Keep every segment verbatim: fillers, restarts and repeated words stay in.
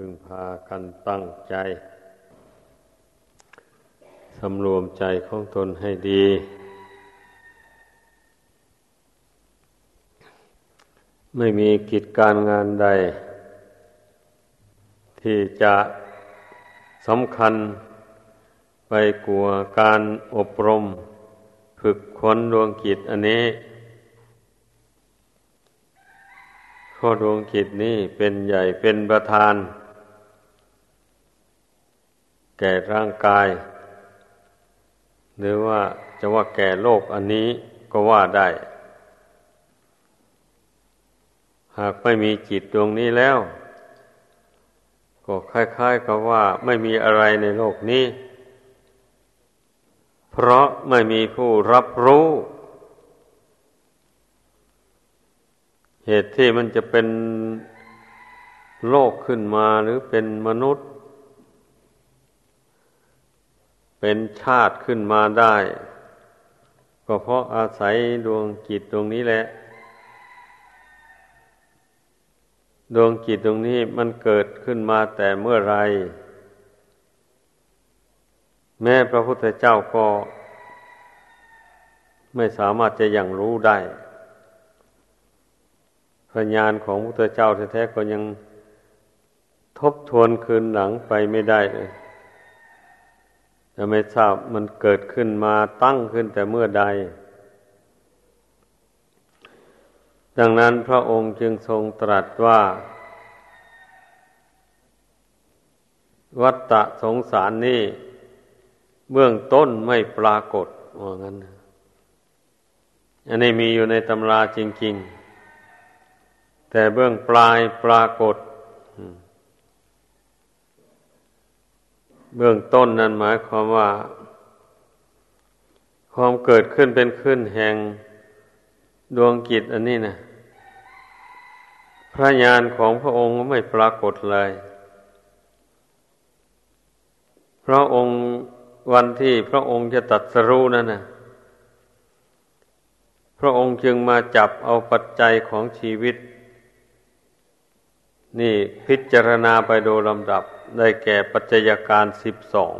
พึงพากันตั้งใจสำรวมใจของตนให้ดีไม่มีกิจการงานใดที่จะสำคัญไปกว่าการอบรมฝึกขนดวงจิตอันนี้ข้อดวงจิตนี้เป็นใหญ่เป็นประธานแก่ร่างกายหรือว่าจะว่าแก่โลกอันนี้ก็ว่าได้หากไม่มีจิตดวงนี้แล้วก็คล้ายๆกับว่าไม่มีอะไรในโลกนี้เพราะไม่มีผู้รับรู้เหตุที่มันจะเป็นโลกขึ้นมาหรือเป็นมนุษย์เป็นชาติขึ้นมาได้ก็เพราะอาศัยดวงจิตดวงนี้แหละดวงจิตดวงนี้มันเกิดขึ้นมาแต่เมื่อไรแม้พระพุทธเจ้าก็ไม่สามารถจะยังรู้ได้พระญาณของพระพุทธเจ้าแท้ๆก็ยังทบทวนคืนหลังไปไม่ได้เลยแต่ไม่ทราบมันเกิดขึ้นมาตั้งขึ้นแต่เมื่อใดดังนั้นพระองค์จึงทรงตรัสว่าวัฏฏะสงสารนี้เบื้องต้นไม่ปรากฏว่างั้นอันนี้มีอยู่ในตำราจริงๆแต่เบื้องปลายปรากฏเบื้องต้นนั้นหมายความว่าความเกิดขึ้นเป็นขึ้นแห่งดวงจิตอันนี้นะพระญาณของพระองค์ก็ไม่ปรากฏเลยพระองค์วันที่พระองค์จะตรัสรู้นั่นนะพระองค์จึงมาจับเอาปัจจัยของชีวิตนี่พิจารณาไปโดยลำดับได้แก่ปัจจัยการสิบสอง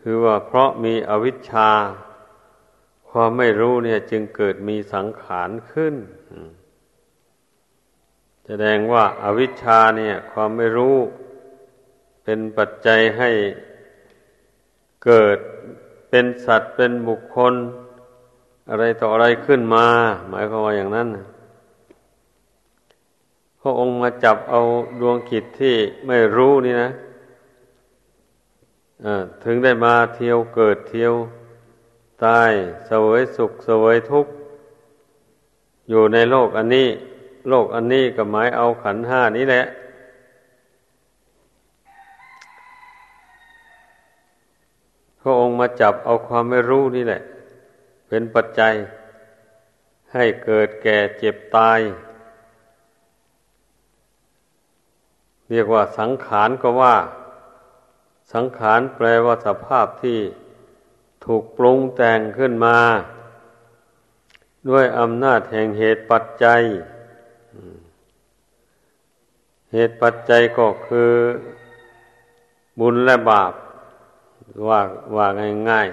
คือว่าเพราะมีอวิชชาความไม่รู้เนี่ยจึงเกิดมีสังขารขึ้นแสดงว่าอวิชชาเนี่ยความไม่รู้เป็นปัจจัยให้เกิดเป็นสัตว์เป็นบุคคลอะไรต่ออะไรขึ้นมาหมายความว่าอย่างนั้นพระองค์มาจับเอาดวงจิตที่ไม่รู้นี่นะอ่าถึงได้มาเที่ยวเกิดเที่ยวตายเสวยสุขเสวยทุกข์อยู่ในโลกอันนี้โลกอันนี้ก็หมายเอาขันธ์ห้านี้แหละพระองค์มาจับเอาความไม่รู้นี่แหละเป็นปัจจัยให้เกิดแก่เจ็บตายเรียกว่าสังขารก็ว่าสังขารแปลว่าสภาพที่ถูกปรุงแต่งขึ้นมาด้วยอำนาจแห่งเหตุปัจจัยเหตุปัจจัยก็คือบุญและบาปว่าว่าง่าย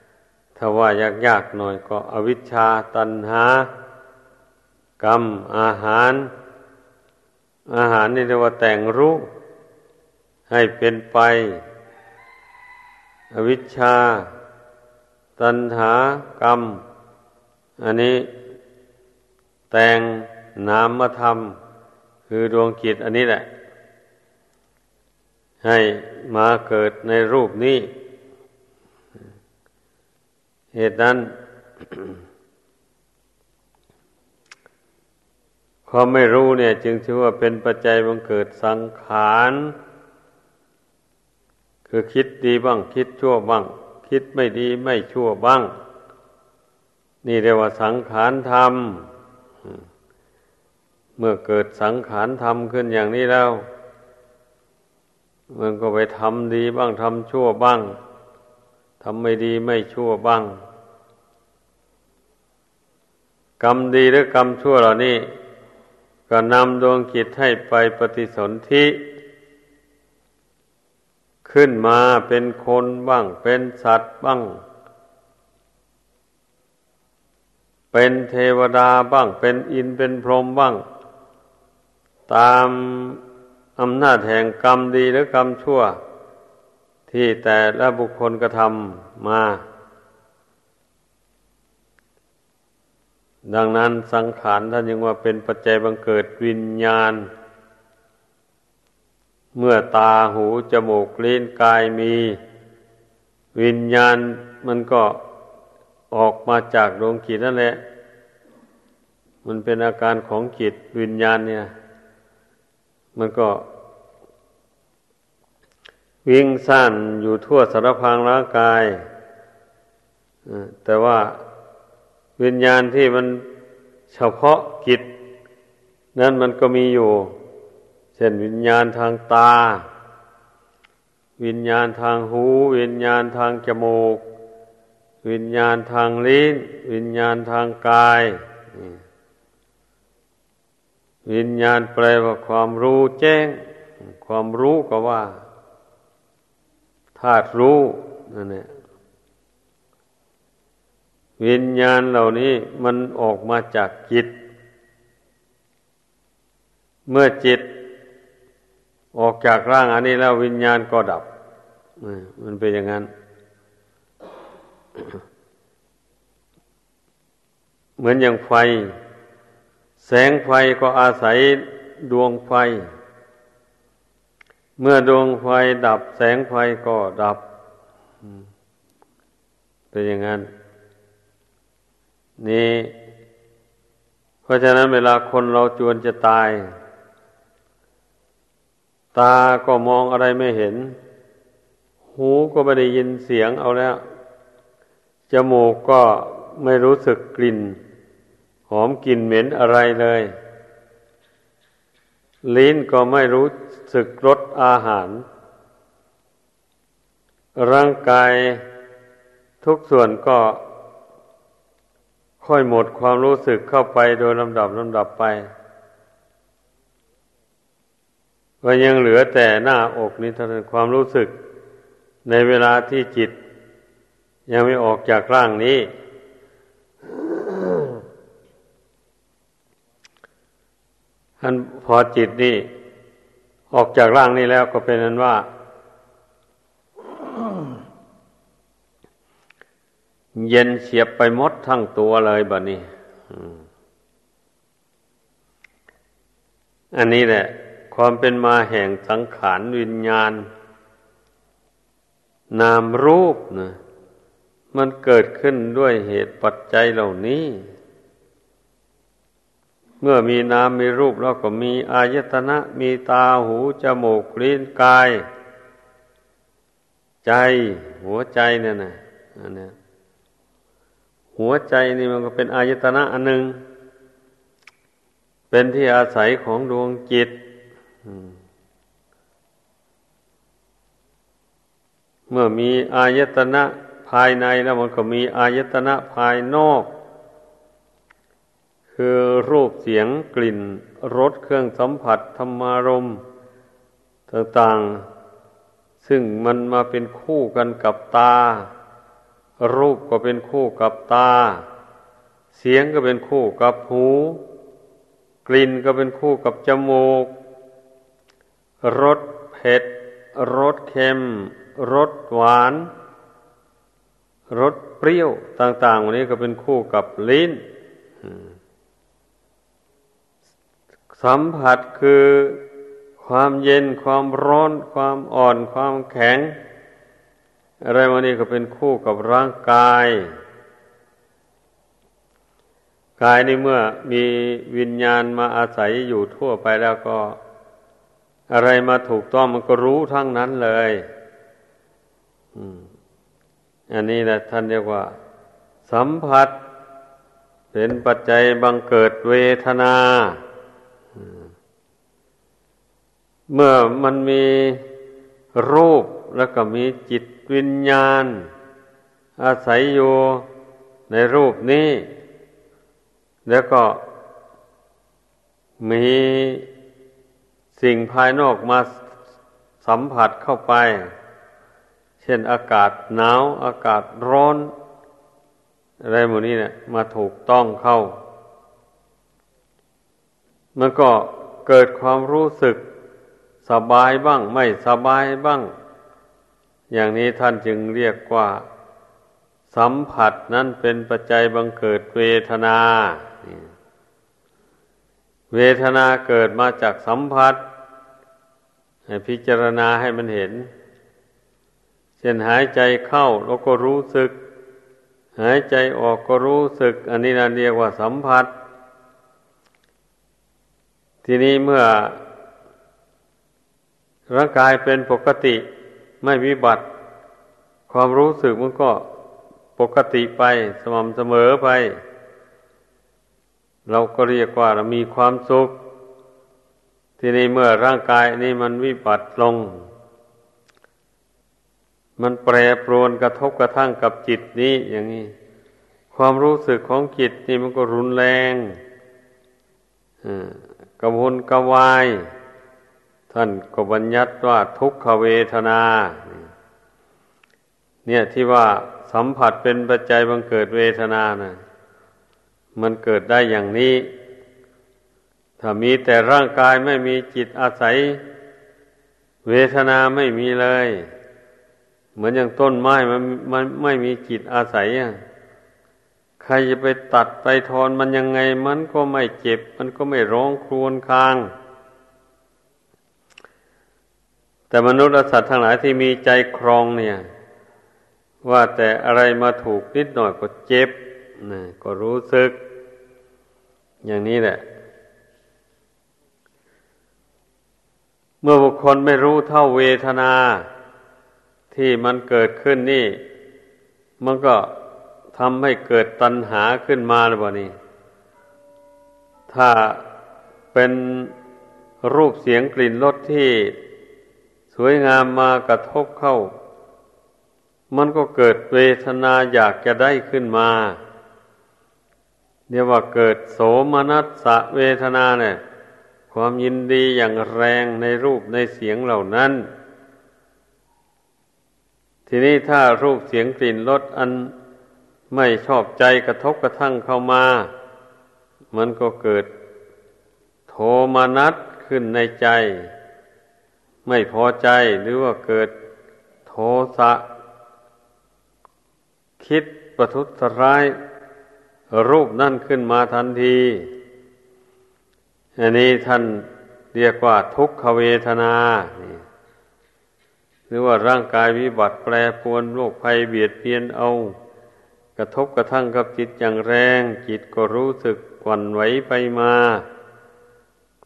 ๆถ้าว่ายากๆหน่อยก็อวิชชาตัณหากรรมอาหารอาหารนี่เรียกว่าแต่งรู้ให้เป็นไปอวิชชาตัณหากรรมอันนี้แต่งนามธรรมคือดวงจิตอันนี้แหละให้มาเกิดในรูปนี้เหตุนั้น ความไม่รู้เนี่ยจึงชื่อว่าเป็นปัจจัยบังเกิดสังขารคือคิดดีบ้างคิดชั่วบ้างคิดไม่ดีไม่ชั่วบ้างนี่เรียกว่าสังขารธรรมเมื่อเกิดสังขารธรรมขึ้นอย่างนี้แล้วมันก็ไปทำดีบ้างทำชั่วบ้างทำไม่ดีไม่ชั่วบ้างกรรมดีหรือกรรมชั่วเหล่านี้ก็ ก็นำดวงจิตให้ไปปฏิสนธิขึ้นมาเป็นคนบ้างเป็นสัตว์บ้างเป็นเทวดาบ้างเป็นอินเป็นพรหมบ้างตามอำนาจแห่งกรรมดีหรือกรรมชั่วที่แต่ละบุคคลกระทำมาดังนั้นสังขารท่านยังว่าเป็นปัจจัยบังเกิดวิญญาณเมื่อตาหูจมูกลิ้นกายมีวิญญาณมันก็ออกมาจากดวงจิตนั่นแหละมันเป็นอาการของจิตวิญญาณเนี่ยมันก็วิ่งซ่านอยู่ทั่วสารพางร่างกายแต่ว่าวิญญาณที่มันเฉพาะกิจนั้นมันก็มีอยู่เช่นวิญญาณทางตาวิญญาณทางหูวิญญาณทางจมูกวิญญาณทางลิ้นวิญญาณทางกายวิญญาณแปลว่าความรู้แจ้งความรู้ก็ว่าธาตุรู้นั่นแหละวิญญาณเหล่านี้มันออกมาจากจิตเมื่อจิตออกจากร่างอันนี้แล้ววิญญาณก็ดับมันเป็นอย่างนั้น เหมือนอย่างไฟแสงไฟก็อาศัยดวงไฟเมื่อดวงไฟดับแสงไฟก็ดับเป็นอย่างนั้นนี่เพราะฉะนั้นเวลาคนเราจวนจะตายตาก็มองอะไรไม่เห็นหูก็ไม่ได้ยินเสียงเอาแล้วจมูกก็ไม่รู้สึกกลิ่นหอมกลิ่นเหม็นอะไรเลยลิ้นก็ไม่รู้สึกรสอาหารร่างกายทุกส่วนก็ค่อยหมดความรู้สึกเข้าไปโดยลำดับลำดับไปก็ยังเหลือแต่หน้าอกนี้เท่านั้นความรู้สึกในเวลาที่จิตยังไม่ออกจากร่างนี้ อันพอจิตนี่ออกจากร่างนี้แล้วก็เป็นนั้นว่า เย็นเฉียบไปหมดทั้งตัวเลยบัดนี้อันนี้แหละความเป็นมาแห่งสังขารวิญญาณนามรูปนะมันเกิดขึ้นด้วยเหตุปัจจัยเหล่านี้เมื่อมีนามมีรูปแล้วก็มีอายตนะมีตาหูจมูกลิ้นกายใจหัวใจเนี่ยนะอันเนี้ยหัวใจนี่มันก็เป็นอายตนะอันหนึ่งเป็นที่อาศัยของดวงจิตเมื่อมีอายตนะภายในแล้วมันก็มีอายตนะภายนอกคือรูปเสียงกลิ่นรสเครื่องสัมผัสธรรมารมณ์ต่างๆซึ่งมันมาเป็นคู่กันกับตารูปก็เป็นคู่กับตาเสียงก็เป็นคู่กับหูกลิ่นก็เป็นคู่กับจมูกรสเผ็ดรสเค็มรสหวานรสเปรี้ยวต่างๆวันนี้ก็เป็นคู่กับลิ้นสัมผัสคือความเย็นความร้อนความอ่อนความแข็งอะไรวันนี้ก็เป็นคู่กับร่างกายกายนี่เมื่อมีวิญญาณมาอาศัยอยู่ทั่วไปแล้วก็อะไรมาถูกต้องมันก็รู้ทั้งนั้นเลยอันนี้แหละท่านเรียกว่าสัมผัสเป็นปัจจัยบังเกิดเวทนาเมื่อมันมีรูปแล้วก็มีจิตวิญญาณอาศัยอยู่ในรูปนี้แล้วก็ มีสิ่งภายนอกมาสัมผัสเข้าไปเช่นอากาศหนาวอากาศร้อนอะไรหมดนี้เนี่ยมาถูกต้องเข้ามันก็เกิดความรู้สึกสบายบ้างไม่สบายบ้างอย่างนี้ท่านจึงเรียกว่าสัมผัสนั้นเป็นปัจจัยบังเกิดเวทนาเวทนาเกิดมาจากสัมผัสให้พิจารณาให้มันเห็นเช่นหายใจเข้าแล้วก็รู้สึกหายใจออกก็รู้สึกอันนี้เราเรียกว่าสัมผัสทีนี้เมื่อร่างกายเป็นปกติไม่วิบัติความรู้สึกมันก็ปกติไปสม่ำเสมอไปเราก็เรียกว่าเรามีความสุขทีนี้เมื่อร่างกายนี้มันวิบัติลงมันแปรปรวนกระทบกระทั่งกับจิตนี้อย่างนี้ความรู้สึกของจิตนี่มันก็รุนแรงกระวนกระวายท่านก็บัญญัติว่าทุกขเวทนาเนี่ยที่ว่าสัมผัสเป็นปัจจัยบังเกิดเวทนานะมันเกิดได้อย่างนี้ถ้ามีแต่ร่างกายไม่มีจิตอาศัยเวทนาไม่มีเลยเหมือนอย่างต้นไม้มันมันไม่มีจิตอาศัยใครจะไปตัดไปทอนมันยังไงมันก็ไม่เจ็บมันก็ไม่ร้องครวญครางแต่มนุษย์และสัตว์ทั้งหลายที่มีใจครองเนี่ยว่าแต่อะไรมาถูกนิดหน่อยก็เจ็บนะก็รู้สึกอย่างนี้แหละเมื่อบุคคลไม่รู้เท่าเวทนาที่มันเกิดขึ้นนี่มันก็ทำให้เกิดตัณหาขึ้นมาเลยบ่นี่ถ้าเป็นรูปเสียงกลิ่นรสที่สวยงามมากระทบเข้ามันก็เกิดเวทนาอยากจะได้ขึ้นมาเรียกว่าเกิดโสมนัสเวทนาเนี่ยความยินดีอย่างแรงในรูปในเสียงเหล่านั้นทีนี้ถ้ารูปเสียงกลิ่นรสอันไม่ชอบใจกระทบกระทั่งเข้ามามันก็เกิดโทมนัสขึ้นในใจไม่พอใจหรือว่าเกิดโทสะคิดประทุษร้ายรูปนั่นขึ้นมาทันทีอันนี้ท่านเรียกว่าทุกขเวทนาหรือว่าร่างกายวิบัติแปรปรวนโรคภัยเบียดเบียนเอากระทบกระทั่งกับจิตอย่างแรงจิตก็รู้สึกหวั่นไหวไปมา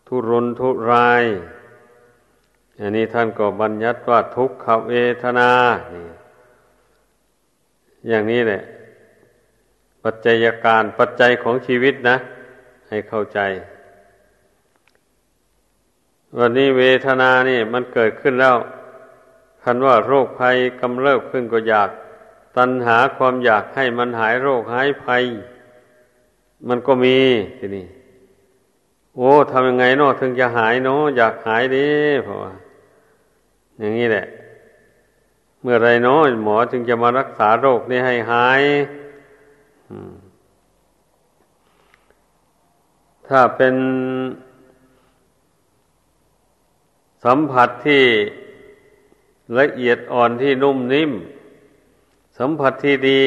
ทุรนทุรายอันนี้ท่านก็บัญญัติว่าทุกขเวทนาอย่างนี้แหละปัจจัยการปัจจัยของชีวิตนะให้เข้าใจวันนี้เวทนานี่มันเกิดขึ้นแล้วคันว่าโรคภัยกำเริบขึ้นก็อยากตัณหาความอยากให้มันหายโรคหายภัยมันก็มีทีนี้โอ้ทำยังไงเนาะถึงจะหายเนาะอยากหายดิเพราะว่าอย่างนี้แหละเมื่อไรเนาะหมอจึงจะมารักษาโรคนี้ให้หายถ้าเป็นสัมผัสที่ละเอียดอ่อนที่นุ่มนิ่มสัมผัสที่ดี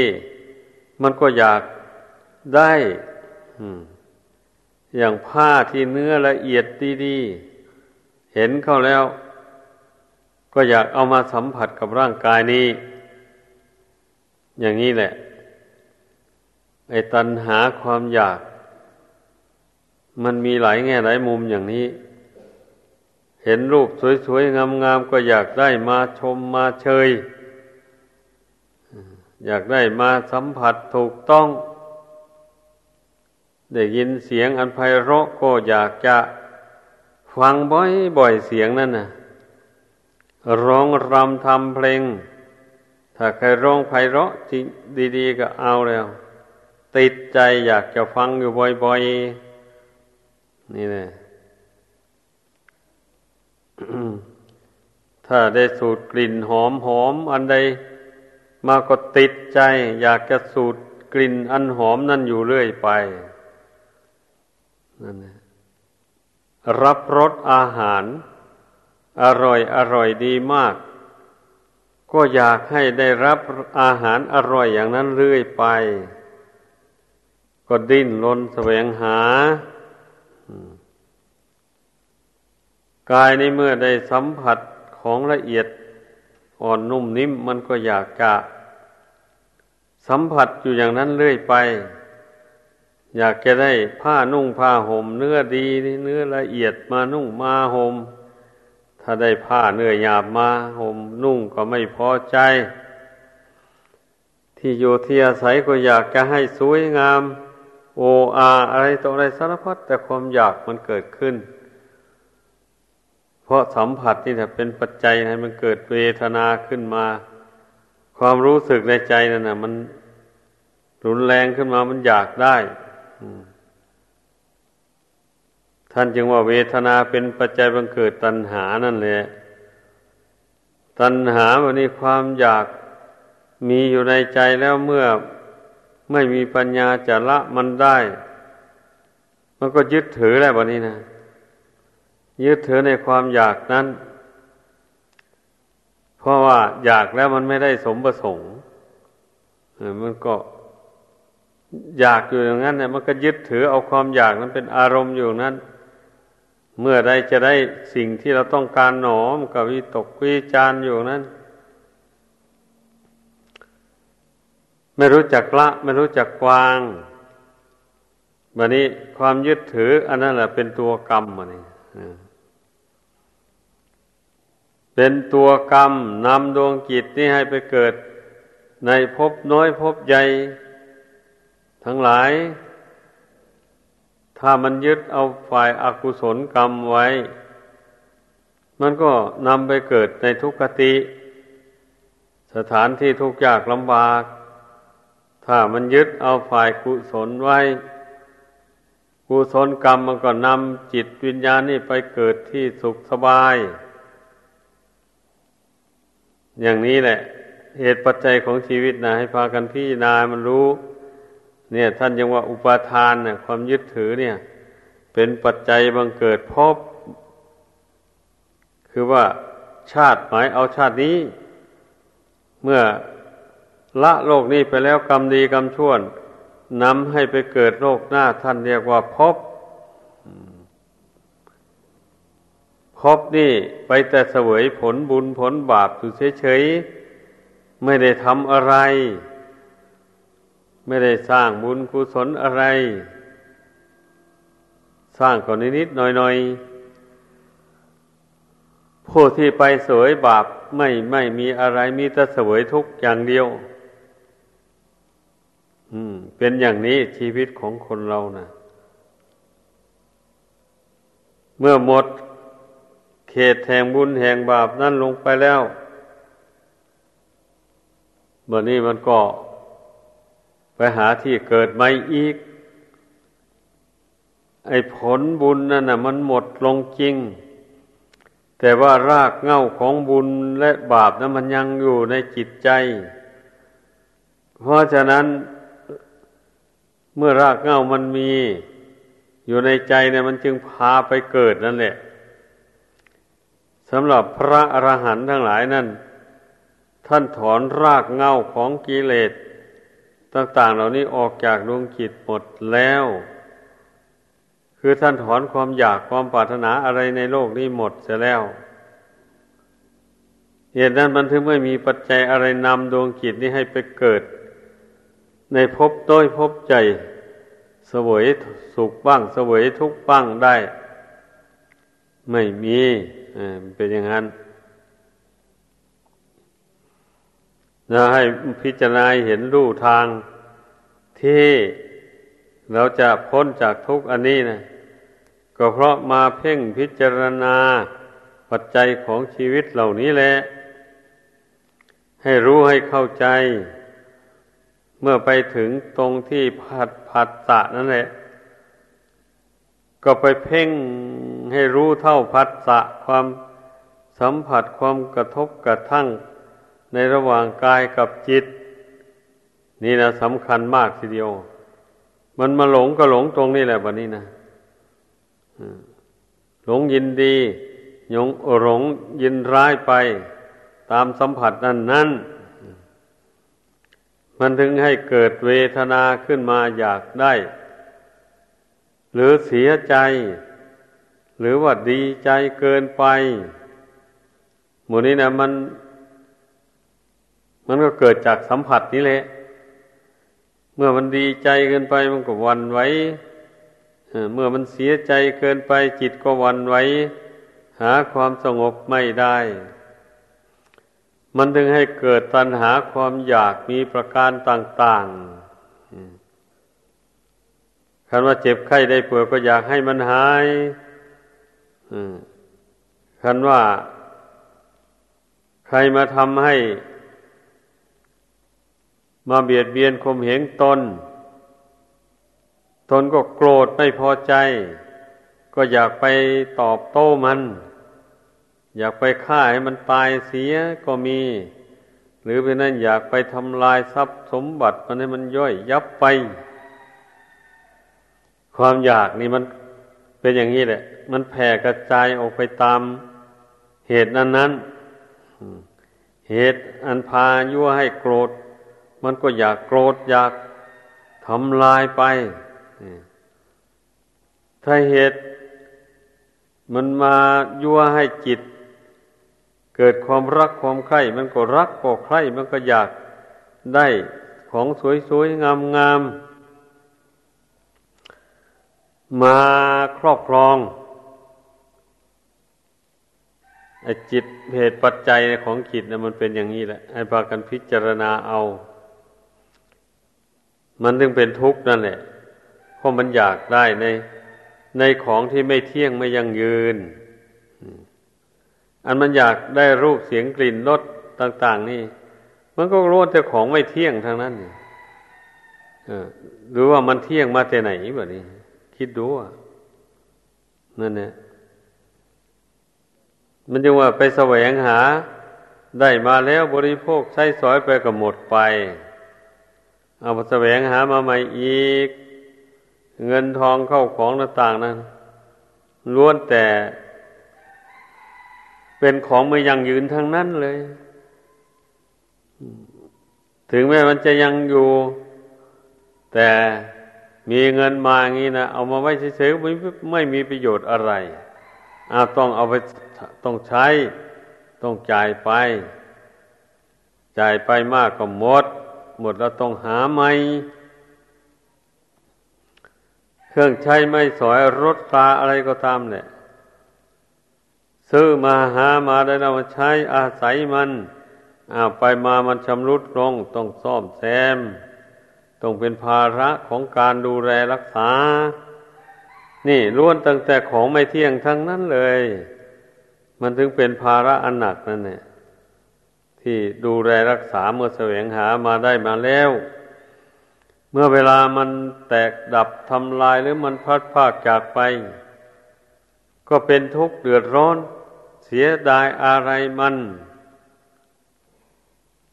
มันก็อยากได้อย่างผ้าที่เนื้อละเอียดดีๆเห็นเข้าแล้วก็อยากเอามาสัมผัสกับร่างกายนี้อย่างนี้แหละไอ้ตัณหาความอยากมันมีหลายแง่หลายมุมอย่างนี้เห็นรูปสวยๆงามๆก็อยากได้มาชมมาเชยอยากได้มาสัมผัสถูกต้องได้ยินเสียงอันไพเราะก็อยากจะฟังบ่อยๆเสียงนั่นน่ะร้องรำทำเพลงถ้าใครร้องไพเราะจริงดีๆก็เอาแล้วติดใจอยากจะฟังอยู่บ่อยๆนี่แหละ ถ้าได้สูดกลิ่นหอมหอมอันใดมาก็ติดใจอยากจะสูดกลิ่นอันหอมนั่นอยู่เรื่อยไปนั่นแหละรับรสอาหารอร่อยอร่อยดีมากก็อยากให้ได้รับอาหารอร่อยอย่างนั้นเรื่อยไปก็ดิ้นรนแสวงหากายในเมื่อได้สัมผัสของละเอียดอ่อนนุ่มนิ่มมันก็อยากจะสัมผัสอยู่อย่างนั้นเรื่อยไปอยากจะได้ผ้านุ่งผ้าห่มเนื้อดีเนื้อละเอียดมานุ่งมาห่มถ้าได้ผ้าเนื้อหยาบมาห่มนุ่งก็ไม่พอใจที่อยู่ที่อาศัยก็อยากจะให้สวยงามโออาอะไรต่ออะไรสารพัดแต่ความอยากมันเกิดขึ้นเพราะสัมผัสนี่แหละเป็นปัจจัยให้มันเกิดเวทนาขึ้นมาความรู้สึกในใจนั่นน่ะมันรุนแรงขึ้นมามันอยากได้ท่านจึงว่าเวทนาเป็นปัจจัยบังเกิดตัณหานั่นแหละตัณหาวันนี้ความอยากมีอยู่ในใจแล้วเมื่อไม่มีปัญญาจะละมันได้มันก็ยึดถือได้วันนี้นะยึดถือในความอยากนั้นเพราะว่าอยากแล้วมันไม่ได้สมประสงค์มันก็อยากอยู่อย่างนั้นเนี่ยมันก็ยึดถือเอาความอยากนั้นเป็นอารมณ์อยู่นั้นเมื่อใดจะได้สิ่งที่เราต้องการหนอมกับวิตกวิจารอยู่นั้นไม่รู้จักละไม่รู้จักวางบัดนี้ความยึดถืออันนั้นแหละเป็นตัวกรรมบัดนี้เป็นตัวกรรมนำดวงจิตนี้ให้ไปเกิดในภพน้อยภพใหญ่ทั้งหลายถ้ามันยึดเอาฝ่ายอกุศลกรรมไว้มันก็นำไปเกิดในทุกขติสถานที่ทุกข์ยากลำบากถ้ามันยึดเอาฝ่ายกุศลไว้กุศลกรรมมันก็นำจิตวิญญาณนี่ไปเกิดที่สุขสบายอย่างนี้แหละเหตุปัจจัยของชีวิตนะให้พากันพิจารณามันรู้เนี่ยท่านยังว่าอุปาทานเนี่ยความยึดถือเนี่ยเป็นปัจจัยบังเกิดภพคือว่าชาติหมายเอาชาตินี้เมื่อละโลกนี้ไปแล้วกรรมดีกรรมชั่วนำให้ไปเกิดโลกหน้าท่านเรียกว่าภพภพนี่ไปแต่เสวยผลบุญผลบาปอยู่เฉยๆไม่ได้ทำอะไรไม่ได้สร้างบุญกุศลอะไรสร้างก่อนนิดๆหน่อยๆผู้ที่ไปเสวยบาปไม่ไม่มีอะไรมีแต่เสวยทุกข์อย่างเดียวอืมเป็นอย่างนี้ชีวิตของคนเรานะเมื่อหมดเขตแห่งบุญแห่งบาปนั่นลงไปแล้วบัดนี้มันก็ไปหาที่เกิดใหม่อีกไอ้ผลบุญนั่นน่ะมันหมดลงจริงแต่ว่ารากเหง้าของบุญและบาปนั้นมันยังอยู่ในจิตใจเพราะฉะนั้นเมื่อรากเหง้ามันมีอยู่ในใจเนี่ยมันจึงพาไปเกิดนั่นแหละสำหรับพระอรหันต์ทั้งหลายนั้นท่านถอนรากเหง้าของกิเลสต่างๆเหล่านี้ออกจากดวงจิตหมดแล้วคือท่านถอนความอยากความปรารถนาอะไรในโลกนี้หมดเสียแล้วเหตุนั้นมันถึงไม่มีปัจจัยอะไรนำดวงจิตนี้ให้ไปเกิดในภพต้อยภพใจเสวยสุขบ้างเสวยทุกข์บ้างได้ไม่มีเป็นอย่างนั้นนะให้พิจารณาเห็นรูทางที่เราจะพ้นจากทุกข์อันนี้นะก็เพราะมาเพ่งพิจารณาปัจจัยของชีวิตเหล่านี้แหละให้รู้ให้เข้าใจเมื่อไปถึงตรงที่ผัดผัสสะนั่นแหละก็ไปเพ่งให้รู้เท่าผัสสะความ สัมผัสความกระทบกระทั่งในระหว่างกายกับจิตนี่นะสำคัญมากทีเดียวมันมาหลงก็หลงตรงนี้แหละบัดนี้นะหลงยินดีหลงหลงยินร้ายไปตามสัมผัสนั้นนั้นมันถึงให้เกิดเวทนาขึ้นมาอยากได้หรือเสียใจหรือว่าดีใจเกินไปหมู่นี้นะมันมันก็เกิดจากสัมผัสนี้แหละเมื่อมันดีใจเกินไปมันก็หวั่นไหวเมื่อมันเสียใจเกินไปจิตก็หวั่นไหวหาความสงบไม่ได้มันถึงให้เกิดตัณหาความอยากมีประการต่างๆคันว่าเจ็บไข้ได้ป่วยก็อยากให้มันหายคันว่าใครมาทำให้มาเบียดเบียนข่มเหงตนตนก็โกรธไม่พอใจก็อยากไปตอบโต้มันอยากไปฆ่าให้มันตายเสียก็มีหรือเป็นนั้นอยากไปทำลายทรัพย์สมบัติมันให้มันย่อยยับไปความอยากนี่มันเป็นอย่างนี้แหละมันแผ่กระจายออกไปตามเหตุนั้นนั้นเหตุอันพายั่วให้โกรธมันก็อยากโกรธอยากทำลายไปถ้าเหตุมันมายั่วให้จิตเกิดความรักความใคร่มันก็รักก็ใคร่มันก็อยากได้ของสวยๆงามๆมาครอบครองไอ้จิตเหตุปัจจัยของจิตนะมันเป็นอย่างนี้แหละให้พากันพิจารณาเอามันถึงเป็นทุกข์นั่นแหละเพราะมันอยากได้ในในของที่ไม่เที่ยงไม่ยั่งยืนอันมันอยากได้รูปเสียงกลิ่นรสต่างๆนี่มันก็รู้แต่ของไม่เที่ยงทางนั้นเออหรือว่ามันเที่ยงมาแต่ไหนแบบนี้คิดดูอ่ะนั่นแหละมันจึงว่าไปแสวงหาได้มาแล้วบริโภคใช้สอยไปก็หมดไปเอาไปแสวงหามาใหม่อีกเงินทองเข้าของต่างๆนั้นล้วนแต่เป็นของไม่ยั่งยืนทั้งนั้นเลยถึงแม้มันจะยังอยู่แต่มีเงินมาอย่างนี้นะเอามาไว้เฉยๆไม่ไม่มีประโยชน์อะไรอ่ะต้องเอาไปต้องใช้ต้องจ่ายไปจ่ายไปมากก็หมดหมดแล้วต้องหาใหม่เครื่องใช้ไม่สอยรถตาอะไรก็ตามแหละซื้อมาหามาได้แล้วมาใช้อาศัยมันอ่าไปมามันชำรุดลงต้องซ่อมแซมต้องเป็นภาระของการดูแลรักษานี่ล้วนตั้งแต่ของไม่เที่ยงทั้งนั้นเลยมันถึงเป็นภาระอันหนักนั่นแหละที่ดูแลรักษาเมื่อแสวงหามาได้มาแล้วเมื่อเวลามันแตกดับทำลายหรือมันพัดพรากจากไปก็เป็นทุกข์เดือดร้อนเสียดายอะไรมัน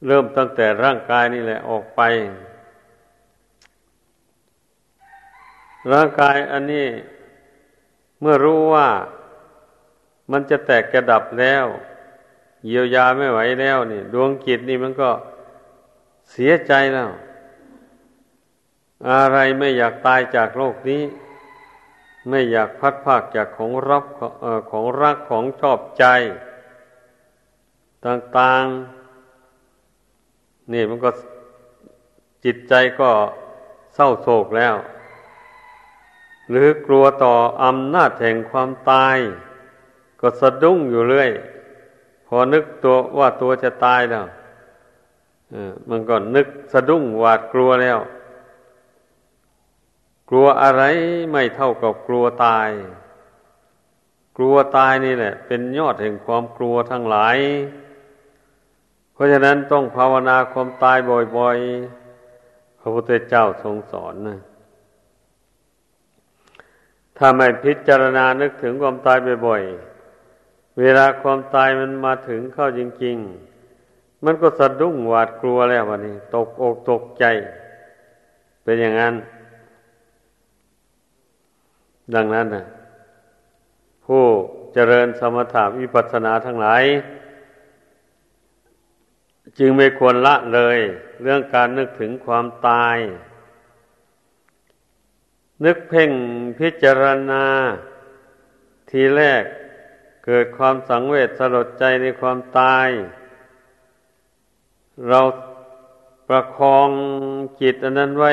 เริ่มตั้งแต่ร่างกายนี่แหละออกไปร่างกายอันนี้เมื่อรู้ว่ามันจะแตกกระดับแล้วเยียวยาไม่ไหวแล้วนี่ดวงจิตนี่มันก็เสียใจแล้วอะไรไม่อยากตายจากโลกนี้ไม่อยากพัดพรากจากของรักของรักของชอบใจต่างๆนี่มันก็จิตใจก็เศร้าโศกแล้วหรือกลัวต่ออำนาจแห่งความตายก็สะดุ้งอยู่เรื่อยพอนึกตัวว่าตัวจะตายแล้วเออมันก็นึกสะดุ้งหวาดกลัวแล้วกลัวอะไรไม่เท่ากับกลัวตายกลัวตายนี่แหละเป็นยอดแห่งความกลัวทั้งหลายเพราะฉะนั้นต้องภาวนาความตายบ่อยๆพระพุทธเจ้าทรงสอนนะถ้าไม่พิจารณานึกถึงความตายบ่อยๆ เวลาความตายมันมาถึงเข้าจริงๆมันก็สะดุ้งหวาดกลัวแล้ววันนี้ตกอกตกใจเป็นอย่างนั้นดังนั้นนะผู้เจริญสมถะวิปัสสนาทั้งหลายจึงไม่ควรละเลยเรื่องการนึกถึงความตายนึกเพ่งพิจารณาทีแรกเกิดความสังเวชสลดใจในความตายเราประคองจิตอันนั้นไว้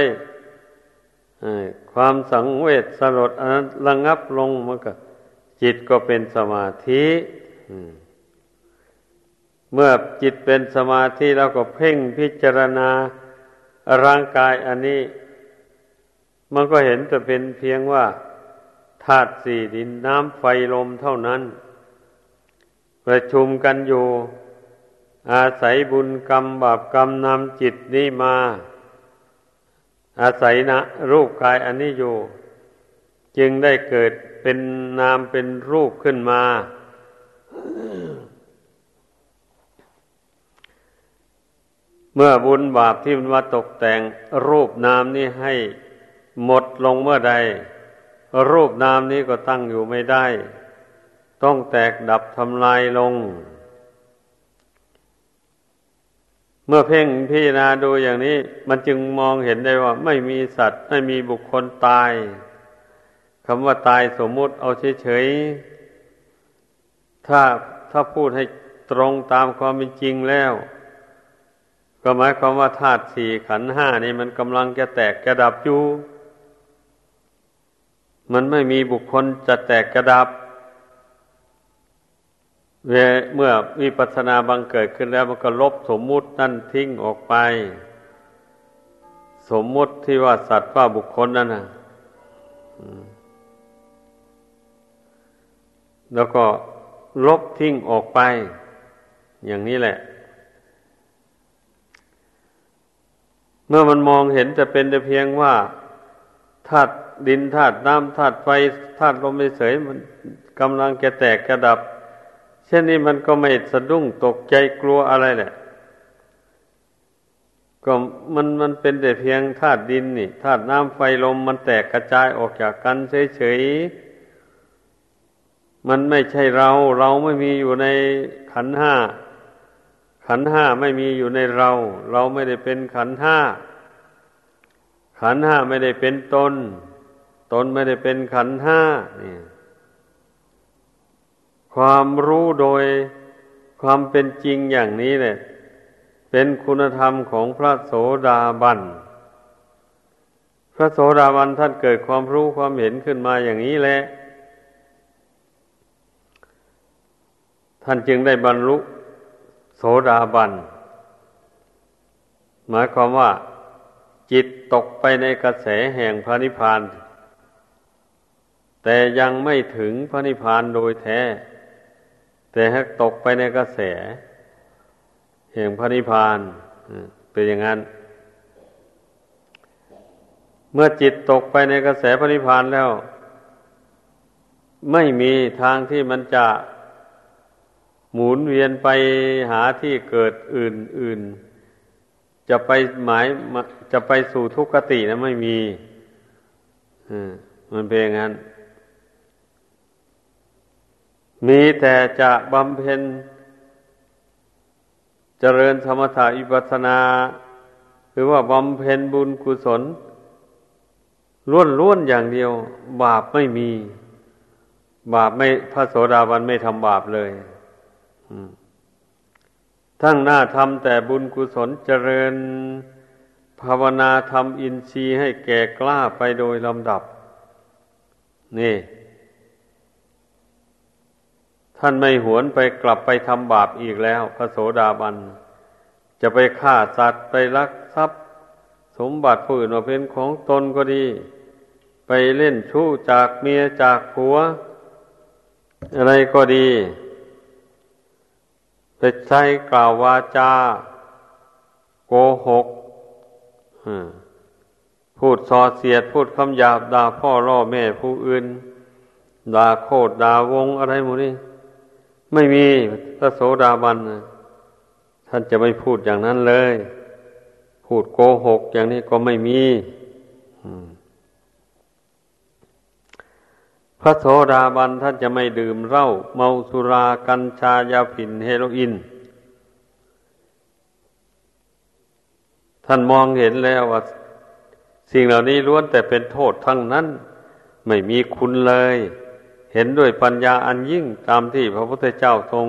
ความสังเวชสลดอันนั้นระงับลงมันก็จิตก็เป็นสมาธิเมื่อจิตเป็นสมาธิแล้วก็เพ่งพิจารณาร่างกายอันนี้มันก็เห็นแต่เป็นเพียงว่าธาตุสี่ดินน้ำไฟลมเท่านั้นประชุมกันอยู่อาศัยบุญกรรมบาปกรรมนำจิตนี้มาอาศัยนะรูปกายอันนี้อยู่จึงได้เกิดเป็นนามเป็นรูปขึ้นมา เมื่อบุญบาปที่มันมาตกแต่งรูปนามนี้ให้หมดลงเมื่อใดรูปนามนี้ก็ตั้งอยู่ไม่ได้ต้องแตกดับทำลายลงเมื่อเพ่งพิจารณาดูอย่างนี้มันจึงมองเห็นได้ว่าไม่มีสัตว์ไม่มีบุคคลตายคำว่าตายสมมุติเอาเฉยๆถ้าถ้าพูดให้ตรงตามความเป็นจริงแล้วก็หมายความว่าธาตุสี่ขันธ์ห้านี่มันกำลังจะแตกจะดับอยู่มันไม่มีบุคคลจะแตกกระดับเมื่อวิปัสสนาบังเกิดขึ้นแล้วมันก็ลบสมมุตินั่นทิ้งออกไปสมมุติที่ว่าสัตว์ว่าบุคคลนั่นนะแล้วก็ลบทิ้งออกไปอย่างนี้แหละเมื่อมันมองเห็นจะเป็นแต่เพียงว่าธาตุดินธาตุน้ำธาตุไฟธาตุลมเฉยมันกำลังแกแตกกระดับเช่นนี้มันก็ไม่สะดุ้งตกใจกลัวอะไรแหละก็มันมันเป็นแต่เพียงธาตุดินนี่ธาตุน้ำไฟลมมันแตกกระจายออกจากกันเฉยๆมันไม่ใช่เราเราไม่มีอยู่ในขันธ์ห้าขันธ์ห้าไม่มีอยู่ในเราเราไม่ได้เป็นขันธ์ห้าขันธ์ห้าไม่ได้เป็นตนตนไม่ได้เป็นขันธ์ห้านี่ความรู้โดยความเป็นจริงอย่างนี้เนี่ยเป็นคุณธรรมของพระโสดาบันพระโสดาบันท่านเกิดความรู้ความเห็นขึ้นมาอย่างนี้แหละท่านจึงได้บรรลุโสดาบันหมายความว่าจิตตกไปในกระแสแห่งพระนิพพานแต่ยังไม่ถึงพระนิพพานโดยแท้แต่หากตกไปในกระแสแห่งพระนิพพานเป็นอย่างนั้นเมื่อจิตตกไปในกระแสพระนิพพานแล้วไม่มีทางที่มันจะหมุนเวียนไปหาที่เกิดอื่นๆจะไปหมายจะไปสู่ทุกขตินะไม่มีมันเป็นอย่างนั้นมีแต่จะบำเพ็ญเจริญสมถะวิปัสสนาหรือว่าบำเพ็ญบุญกุศลล้วนๆอย่างเดียวบาปไม่มีบาปไม่พระโสดาบันไม่ทำบาปเลยทั้งหน้าทำแต่บุญกุศลเจริญภาวนาทำอินทรีย์ให้แก่กล้าไปโดยลำดับนี่ท่านไม่หวนไปกลับไปทำบาปอีกแล้วพระโสดาบันจะไปฆ่าสัตว์ไปลักทรัพย์สมบัติผู้อื่นมาเป็นของตนก็ดีไปเล่นชู้จากเมียจากผัวอะไรก็ดีไปใช้กล่าววาจาโกหกพูดส่อเสียดพูดคำหยาบด่าพ่อล่อแม่ผู้อื่นด่าโคตรด่าวงอะไรหมดนี่ ไม่มีพระโสดาบันท่านจะไม่พูดอย่างนั้นเลยพูดโกหกอย่างนี้ก็ไม่มีพระโสดาบันท่านจะไม่ดื่มเหล้าเมาสุรากัญชายาฝิ่นเฮโรอีนท่านมองเห็นแล้วว่าสิ่งเหล่านี้ล้วนแต่เป็นโทษทั้งนั้นไม่มีคุณเลยเห็นด้วยปัญญาอันยิ่งตามที่พระพุทธเจ้าทรง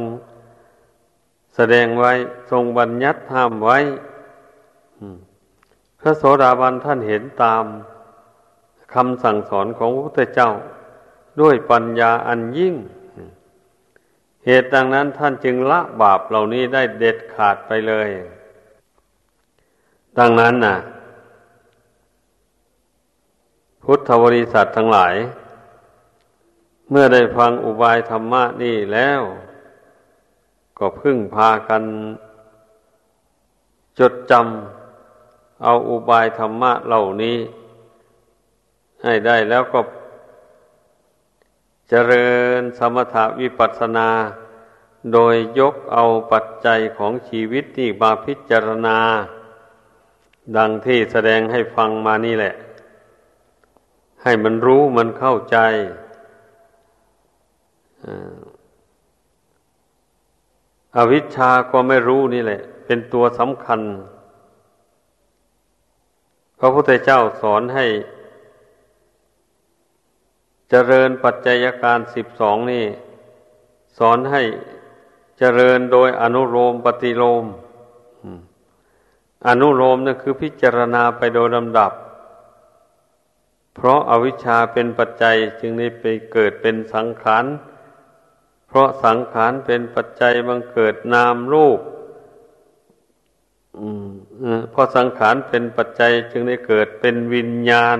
แสดงไว้ทรงบัญญัติห้ามไว้พระโสดาบันท่านเห็นตามคำสั่งสอนของพระพุทธเจ้าด้วยปัญญาอันยิ่งเหตุดังนั้นท่านจึงละบาปเหล่านี้ได้เด็ดขาดไปเลยดังนั้นน่ะพุทธบริษัททั้งหลายเมื่อได้ฟังอุบายธรรมะนี่แล้วก็พึ่งพากันจดจำเอาอุบายธรรมะเหล่านี้ให้ได้แล้วก็เจริญสมถะวิปัสสนาโดยยกเอาปัจจัยของชีวิตนี่มาพิจารณาดังที่แสดงให้ฟังมานี่แหละให้มันรู้มันเข้าใจอวิชชาก็ไม่รู้นี่แหละเป็นตัวสำคัญพระพุทธเจ้าสอนให้เจริญปัจจัยการสิบสองนี่สอนให้เจริญโดยอนุโลมปฏิโลมอนุโลมนั่นคือพิจารณาไปโดยลำดับเพราะอวิชชาเป็นปัจจัยจึงได้ไปเกิดเป็นสังขารเพราะสังขารเป็นปัจจัยบังเกิดนามรูปเพราะสังขารเป็นปัจจัยจึงได้เกิดเป็นวิญญาณ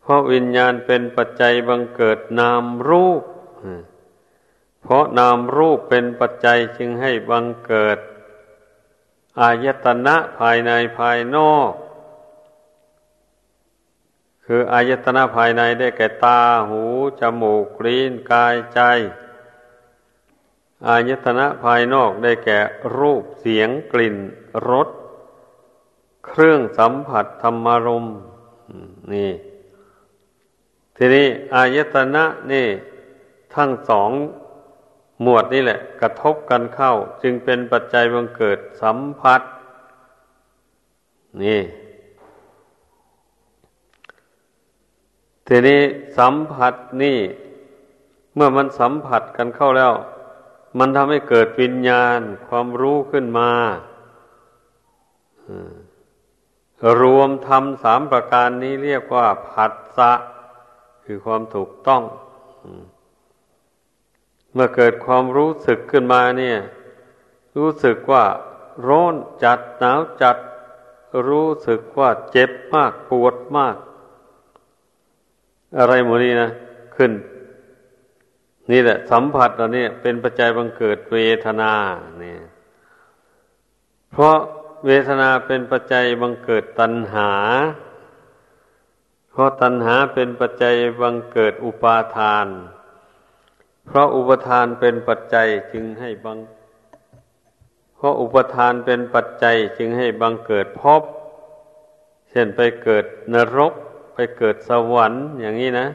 เพราะวิญญาณเป็นปัจจัยบังเกิดนามรูปเพราะนามรูปเป็นปัจจัยจึงให้บังเกิดอายตนะภายในภายนอกคืออายตนะภายในได้แก่ตาหูจมูกลิ้นกายใจอายตนะภายนอกได้แก่รูปเสียงกลิ่นรสเครื่องสัมผัสธรรมารมณ์นี่ทีนี้อายตนะนี่ทั้งสองหมวดนี่แหละกระทบกันเข้าจึงเป็นปัจจัยบังเกิดสัมผัสนี่ทีนี้สัมผัสนี่เมื่อมันสัมผัสกันเข้าแล้วมันทำให้เกิดวิญญาณความรู้ขึ้นมารวมธรรมสามประการนี้เรียกว่าผัสสะคือความถูกต้องเมื่อเกิดความรู้สึกขึ้นมาเนี่ยรู้สึกว่าร้อนจัดหนาวจัดรู้สึกว่าเจ็บมากปวดมากอะไรหมดนี่นะขึ้นนี่แหละสัมผัสอันนี้เป็นปัจจัยบังเกิดเวทนาเนี่ยเพราะเวทนาเป็นปัจจัยบังเกิดตัณหาเพราะตัณหาเป็นปัจจัยบังเกิดอุปาทานเพราะอุปาทานเป็นปัจจัยจึงให้บังเพราะอุปาทานเป็นปัจจัยจึงให้บังเกิดภพเช่นไปเกิดนรกไปเกิดสวรรค์อย่างนี้นะ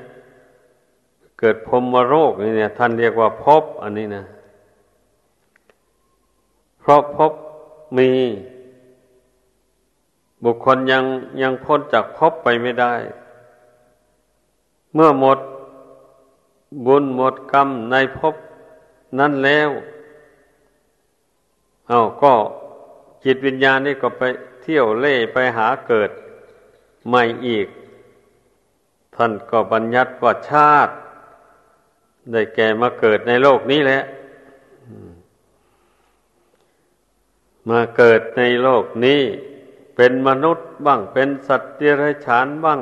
เกิดพรหมโลกนี่เนี่ยท่านเรียกว่าภพอันนี้นะเพราะภพมีบุคคลยังยังพ้นจากภพไปไม่ได้เมื่อหมดบุญหมดกรรมในภพนั้นแล้วเอ้าก็จิตวิญญาณนี่ก็ไปเที่ยวเล่ไปหาเกิดใหม่อีกท่านก็บัญญัติว่าชาติได้แก่มาเกิดในโลกนี้แหละมาเกิดในโลกนี้เป็นมนุษย์บ้างเป็นสัตว์เดรัจฉานบ้าง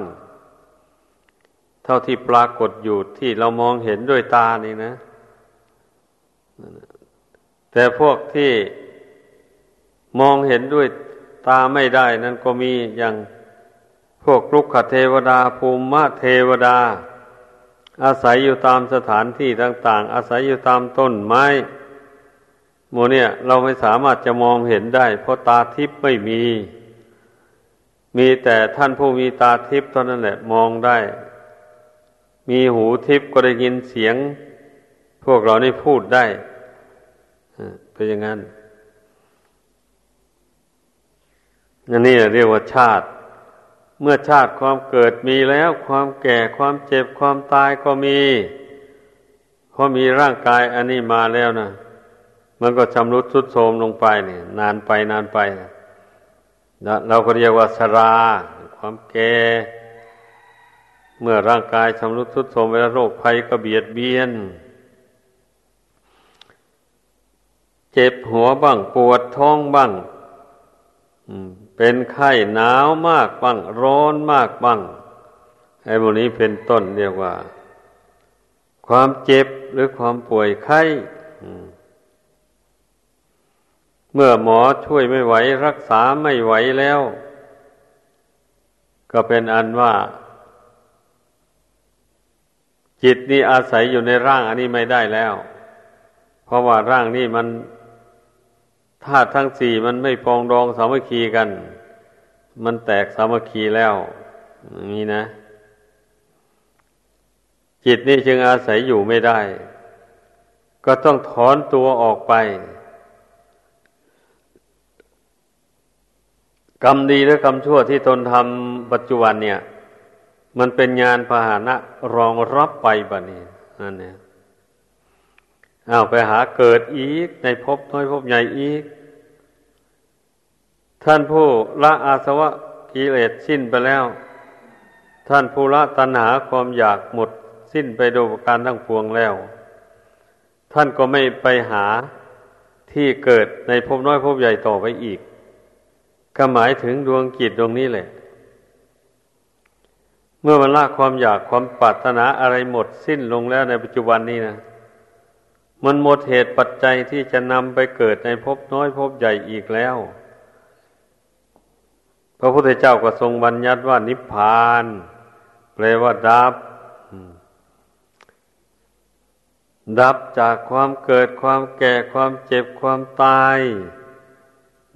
เท่าที่ปรากฏอยู่ที่เรามองเห็นด้วยตานี่นะแต่พวกที่มองเห็นด้วยตาไม่ได้นั้นก็มีอย่างพวกลุกขเทวดาภูมิเทวดา อาศัยอยู่ตามสถานที่ต่างๆอาศัยอยู่ตามต้นไม้โมเนี่ยเราไม่สามารถจะมองเห็นได้เพราะตาทิพย์ไม่มีมีแต่ท่านผู้มีตาทิพย์เท่านั้นแหละมองได้มีหูทิพย์ก็ได้ยินเสียงพวกเรานี่พูดได้เป็นอย่างนั้นอันนี้เรียกว่าชาติเมื่อชาติความเกิดมีแล้วความแก่ความเจ็บความตายก็มีเพราะมีร่างกายอันนี้มาแล้วนะมันก็ชำรุดทรุดโทรมลงไปนี่นานไปนานไปเราก็เรียกว่าชราความแก่เมื่อร่างกายชำรุดทรุดโทรมไปแล้วโรคภัยก็เบียดเบียนเจ็บหัวบ้างปวดท้องบ้างเป็นไข้หนาวมากบ้างร้อนมากบ้างไอ้พวกนี้เป็นต้นเรียกว่าความเจ็บหรือความป่วยไข้เมื่อหมอช่วยไม่ไหวรักษาไม่ไหวแล้วก็เป็นอันว่าจิตนี้อาศัยอยู่ในร่างอันนี้ไม่ได้แล้วเพราะว่าร่างนี้มันธาตุทั้งสี่มันไม่ปองดองสามัคคีกันมันแตกสามัคคีแล้วอย่างนี้นะจิตนี่จึงอาศัยอยู่ไม่ได้ก็ต้องถอนตัวออกไปกรรมดีและกรรมชั่วที่ตนทำปัจจุบันเนี่ยมันเป็นยานพาหนะรองรับไปบัดนี้นั่นเนี่ยเอาไปหาเกิดอีกในภพน้อยภพใหญ่อีกท่านผู้ละอาสวะกิเลสสิ้นไปแล้วท่านผู้ละตัณหาความอยากหมดสิ้นไปโดยประการทั้งปวงแล้วท่านก็ไม่ไปหาที่เกิดในภพน้อยภพใหญ่ต่อไปอีกก็หมายถึงดวงจิตดวงนี้แหละเมื่อมันละความอยากความปรารถนาอะไรหมดสิ้นลงแล้วในปัจจุบันนี้นะมันหมดเหตุปัจจัยที่จะนำไปเกิดในภพน้อยภพใหญ่อีกแล้วพระพุทธเจ้าก็ทรงบัญญัติว่านิพพานแปลว่าดับดับจากความเกิดความแก่ความเจ็บความตาย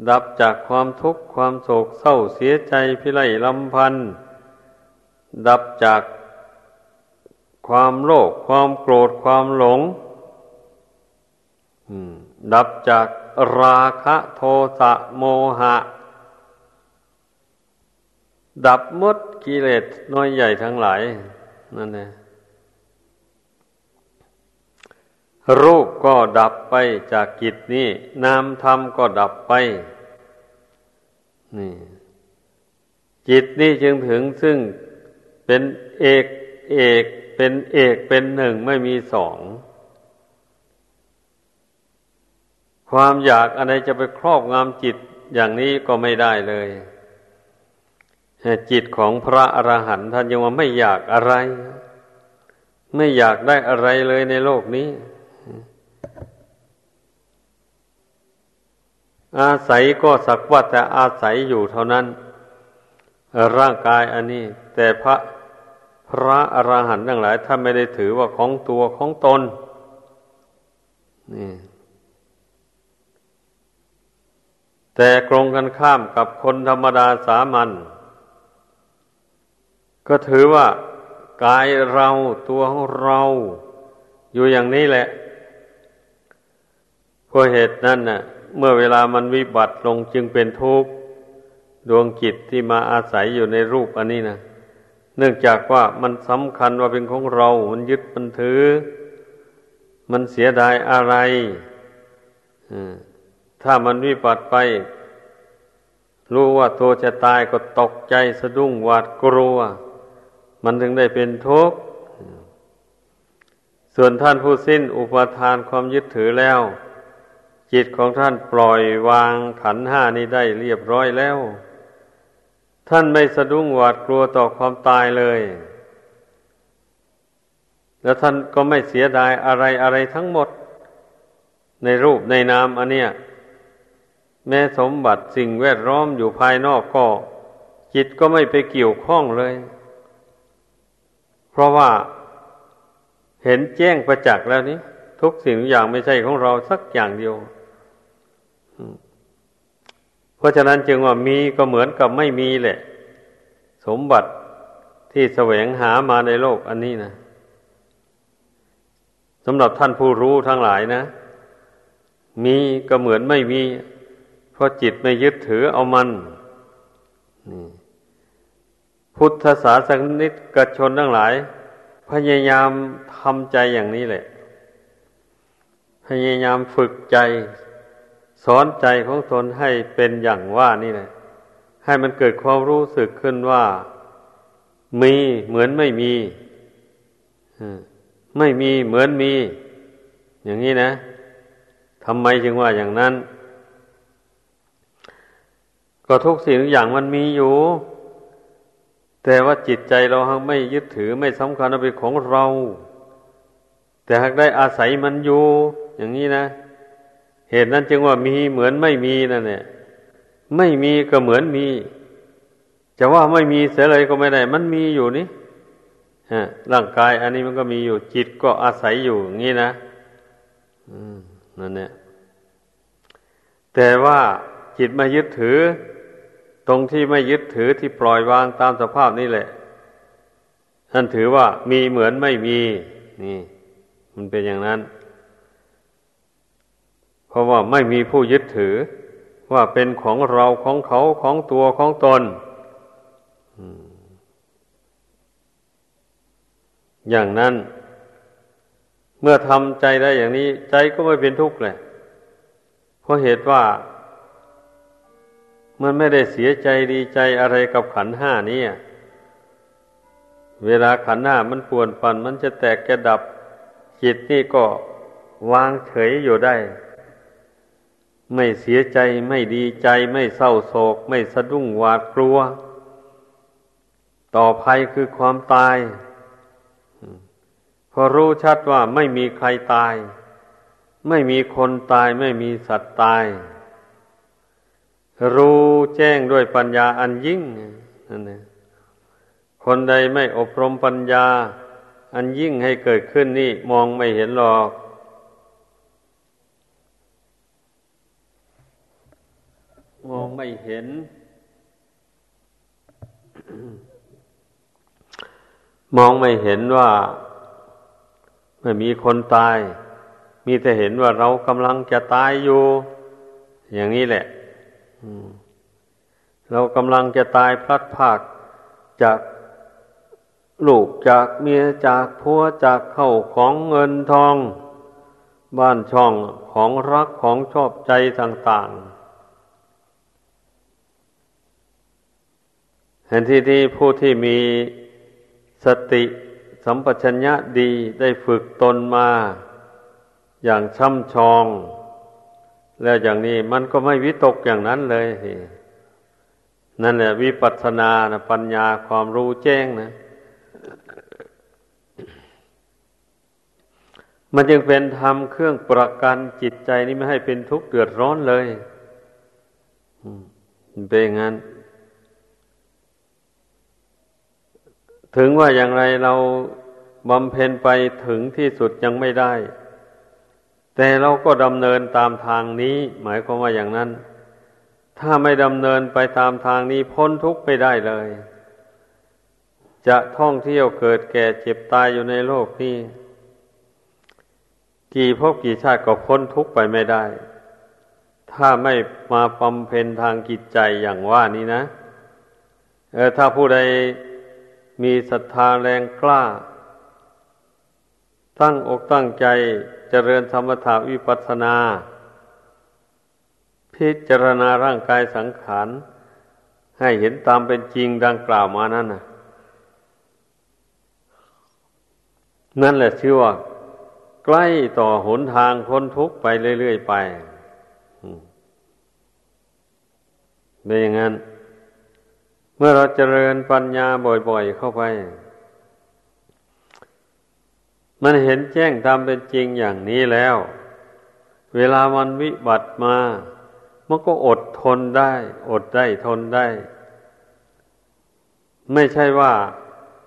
ดับจากความทุกข์ความโศกเศร้าเสียใจพิไรลำพันธ์ดับจากความโลภความโกรธความหลงดับจากราคะโทสะโมหะดับหมดกิเลสน้อยใหญ่ทั้งหลายนั่นแหละรูปก็ดับไปจากกิจนี้นามธรรมก็ดับไปนี่จิตนี้จึงถึงซึ่งเป็นเอกเอกเป็นเอกเป็นหนึ่งไม่มีสองความอยากอะไรจะไปครอบงำจิตอย่างนี้ก็ไม่ได้เลยจิตของพระอรหันต์ท่านยังว่าไม่อยากอะไรไม่อยากได้อะไรเลยในโลกนี้อาศัยก็สักว่าแต่อาศัยอยู่เท่านั้นร่างกายอันนี้แต่พระพระอรหันต์ทั้งหลายท่านไม่ได้ถือว่าของตัวของตนนี่แต่ตรงกันข้ามกับคนธรรมดาสามัญก็ถือว่ากายเราตัวของเราอยู่อย่างนี้แหละเพราะเหตุนั้นน่ะเมื่อเวลามันวิบัติลงจึงเป็นทุกข์ดวงจิตที่มาอาศัยอยู่ในรูปอันนี้นะเนื่องจากว่ามันสำคัญว่าเป็นของเรามันยึดมันถือมันเสียดายอะไรอืมถ้ามันวิบัติไปรู้ว่าตัวจะตายก็ตกใจสะดุ้งหวาดกลัวมันถึงได้เป็นทุกข์ส่วนท่านผู้สิ้นอุปทานความยึดถือแล้วจิตของท่านปล่อยวางขันธ์ห้านี้ได้เรียบร้อยแล้วท่านไม่สะดุ้งหวาดกลัวต่อความตายเลยแล้วท่านก็ไม่เสียดายอะไรอะไรทั้งหมดในรูปในนามอันเนี้ยแม้สมบัติสิ่งแวดล้อมอยู่ภายนอกก็จิตก็ไม่ไปเกี่ยวข้องเลยเพราะว่า เห็นแจ้งประจักษ์แล้วนี้ทุกสิ่งทุกอย่างไม่ใช่ของเราสักอย่างเดียวเพราะฉะนั้นจึงว่ามีก็เหมือนกับไม่มีแหละสมบัติที่แสวงหามาในโลกอันนี้นะสำหรับท่านผู้รู้ทั้งหลายนะมีก็เหมือนไม่มีเพราะจิตไม่ยึดถือเอามันพุทธศาสนิกชนทั้งหลายพยายามทำใจอย่างนี้แหละพยายามฝึกใจสอนใจของตนให้เป็นอย่างว่านี่แหละให้มันเกิดความรู้สึกขึ้นว่ามีเหมือนไม่มีไม่มีเหมือนมีอย่างนี้นะทำไมจึงว่าอย่างนั้นก็ทุกสิ่งทุกอย่างมันมีอยู่แต่ว่าจิตใจเราหากไม่ยึดถือไม่สำคัญเป็นของเราแต่หากได้อาศัยมันอยู่อย่างนี้นะเหตุนั้นจึงว่ามีเหมือนไม่มีนั่นแหละไม่มีก็เหมือนมีจะว่าไม่มีเสียเลยก็ไม่ได้มันมีอยู่นี่ฮะร่างกายอันนี้มันก็มีอยู่จิตก็อาศัยอยู่อย่างนี้นะอืมนั่นแหละแต่ว่าจิตไม่ยึดถือตรงที่ไม่ยึดถือที่ปล่อยวางตามสภาพนี่แหละท่านถือว่ามีเหมือนไม่มีนี่มันเป็นอย่างนั้นเพราะว่าไม่มีผู้ยึดถือว่าเป็นของเราของเขาของตัวของตนอย่างนั้นเมื่อทำใจได้อย่างนี้ใจก็ไม่เป็นทุกข์เลยเพราะเหตุว่ามันไม่ได้เสียใจดีใจอะไรกับขันธ์ห้านี้เวลาขันธ์ห้ามันป่วนปั่นมันจะแตกจะดับจิตนี่ก็วางเฉยอยู่ได้ไม่เสียใจไม่ดีใจไม่เศร้าโศกไม่สะดุ้งหวาดกลัวต่อภัยคือความตายพอรู้ชัดว่าไม่มีใครตายไม่มีคนตายไม่มีสัตว์ตายรู้แจ้งด้วยปัญญาอันยิ่งนั่นเองคนใดไม่อบรมปัญญาอันยิ่งให้เกิดขึ้นนี่มองไม่เห็นหรอกมองไม่เห็น มองไม่เห็นว่าไม่มีคนตายมีแต่เห็นว่าเรากำลังจะตายอยู่อย่างนี้แหละเรากำลังจะตายพลัดพรากจากลูกจากเมียจากผัวจากเข้าของเงินทองบ้านช่องของรักของชอบใจต่างๆเห็นที่ที่ผู้ที่มีสติสัมปชัญญะดีได้ฝึกตนมาอย่างช่ำชองแล้วอย่างนี้มันก็ไม่วิตกอย่างนั้นเลยนั่นแหละวิปัสสนานะปัญญาความรู้แจ้งนะมันจึงเป็นธรรมเครื่องประกันจิตใจนี้ไม่ให้เป็นทุกข์เดือดร้อนเลยเป็นอย่างนั้นถึงว่าอย่างไรเราบำเพ็ญไปถึงที่สุดยังไม่ได้แต่เราก็ดำเนินตามทางนี้หมายความว่าอย่างนั้นถ้าไม่ดำเนินไปตามทางนี้พ้นทุกข์ไม่ได้เลยจะท่องเที่ยวเกิดแก่เจ็บตายอยู่ในโลกนี้กี่ภพกี่ชาติก็พ้นทุกข์ไปไม่ได้ถ้าไม่มาบำเพ็ญทางจิตใจอย่างว่านี้นะเออถ้าผู้ใดมีศรัทธาแรงกล้าตั้งอกตั้งใจเจริญสมถะวิปัสสนาพิจารณาร่างกายสังขารให้เห็นตามเป็นจริงดังกล่าวมานั่นน่ะนั่นแหละชื่อว่าใกล้ต่อหนทางพ้นทุกข์ไปเรื่อยๆไปเป็นอย่างนั้นเมื่อเราเจริญปัญญาบ่อยๆเข้าไปมันเห็นแจ้งตามเป็นจริงอย่างนี้แล้วเวลามันวิบัติมามันก็อดทนได้อดได้ทนได้ไม่ใช่ว่า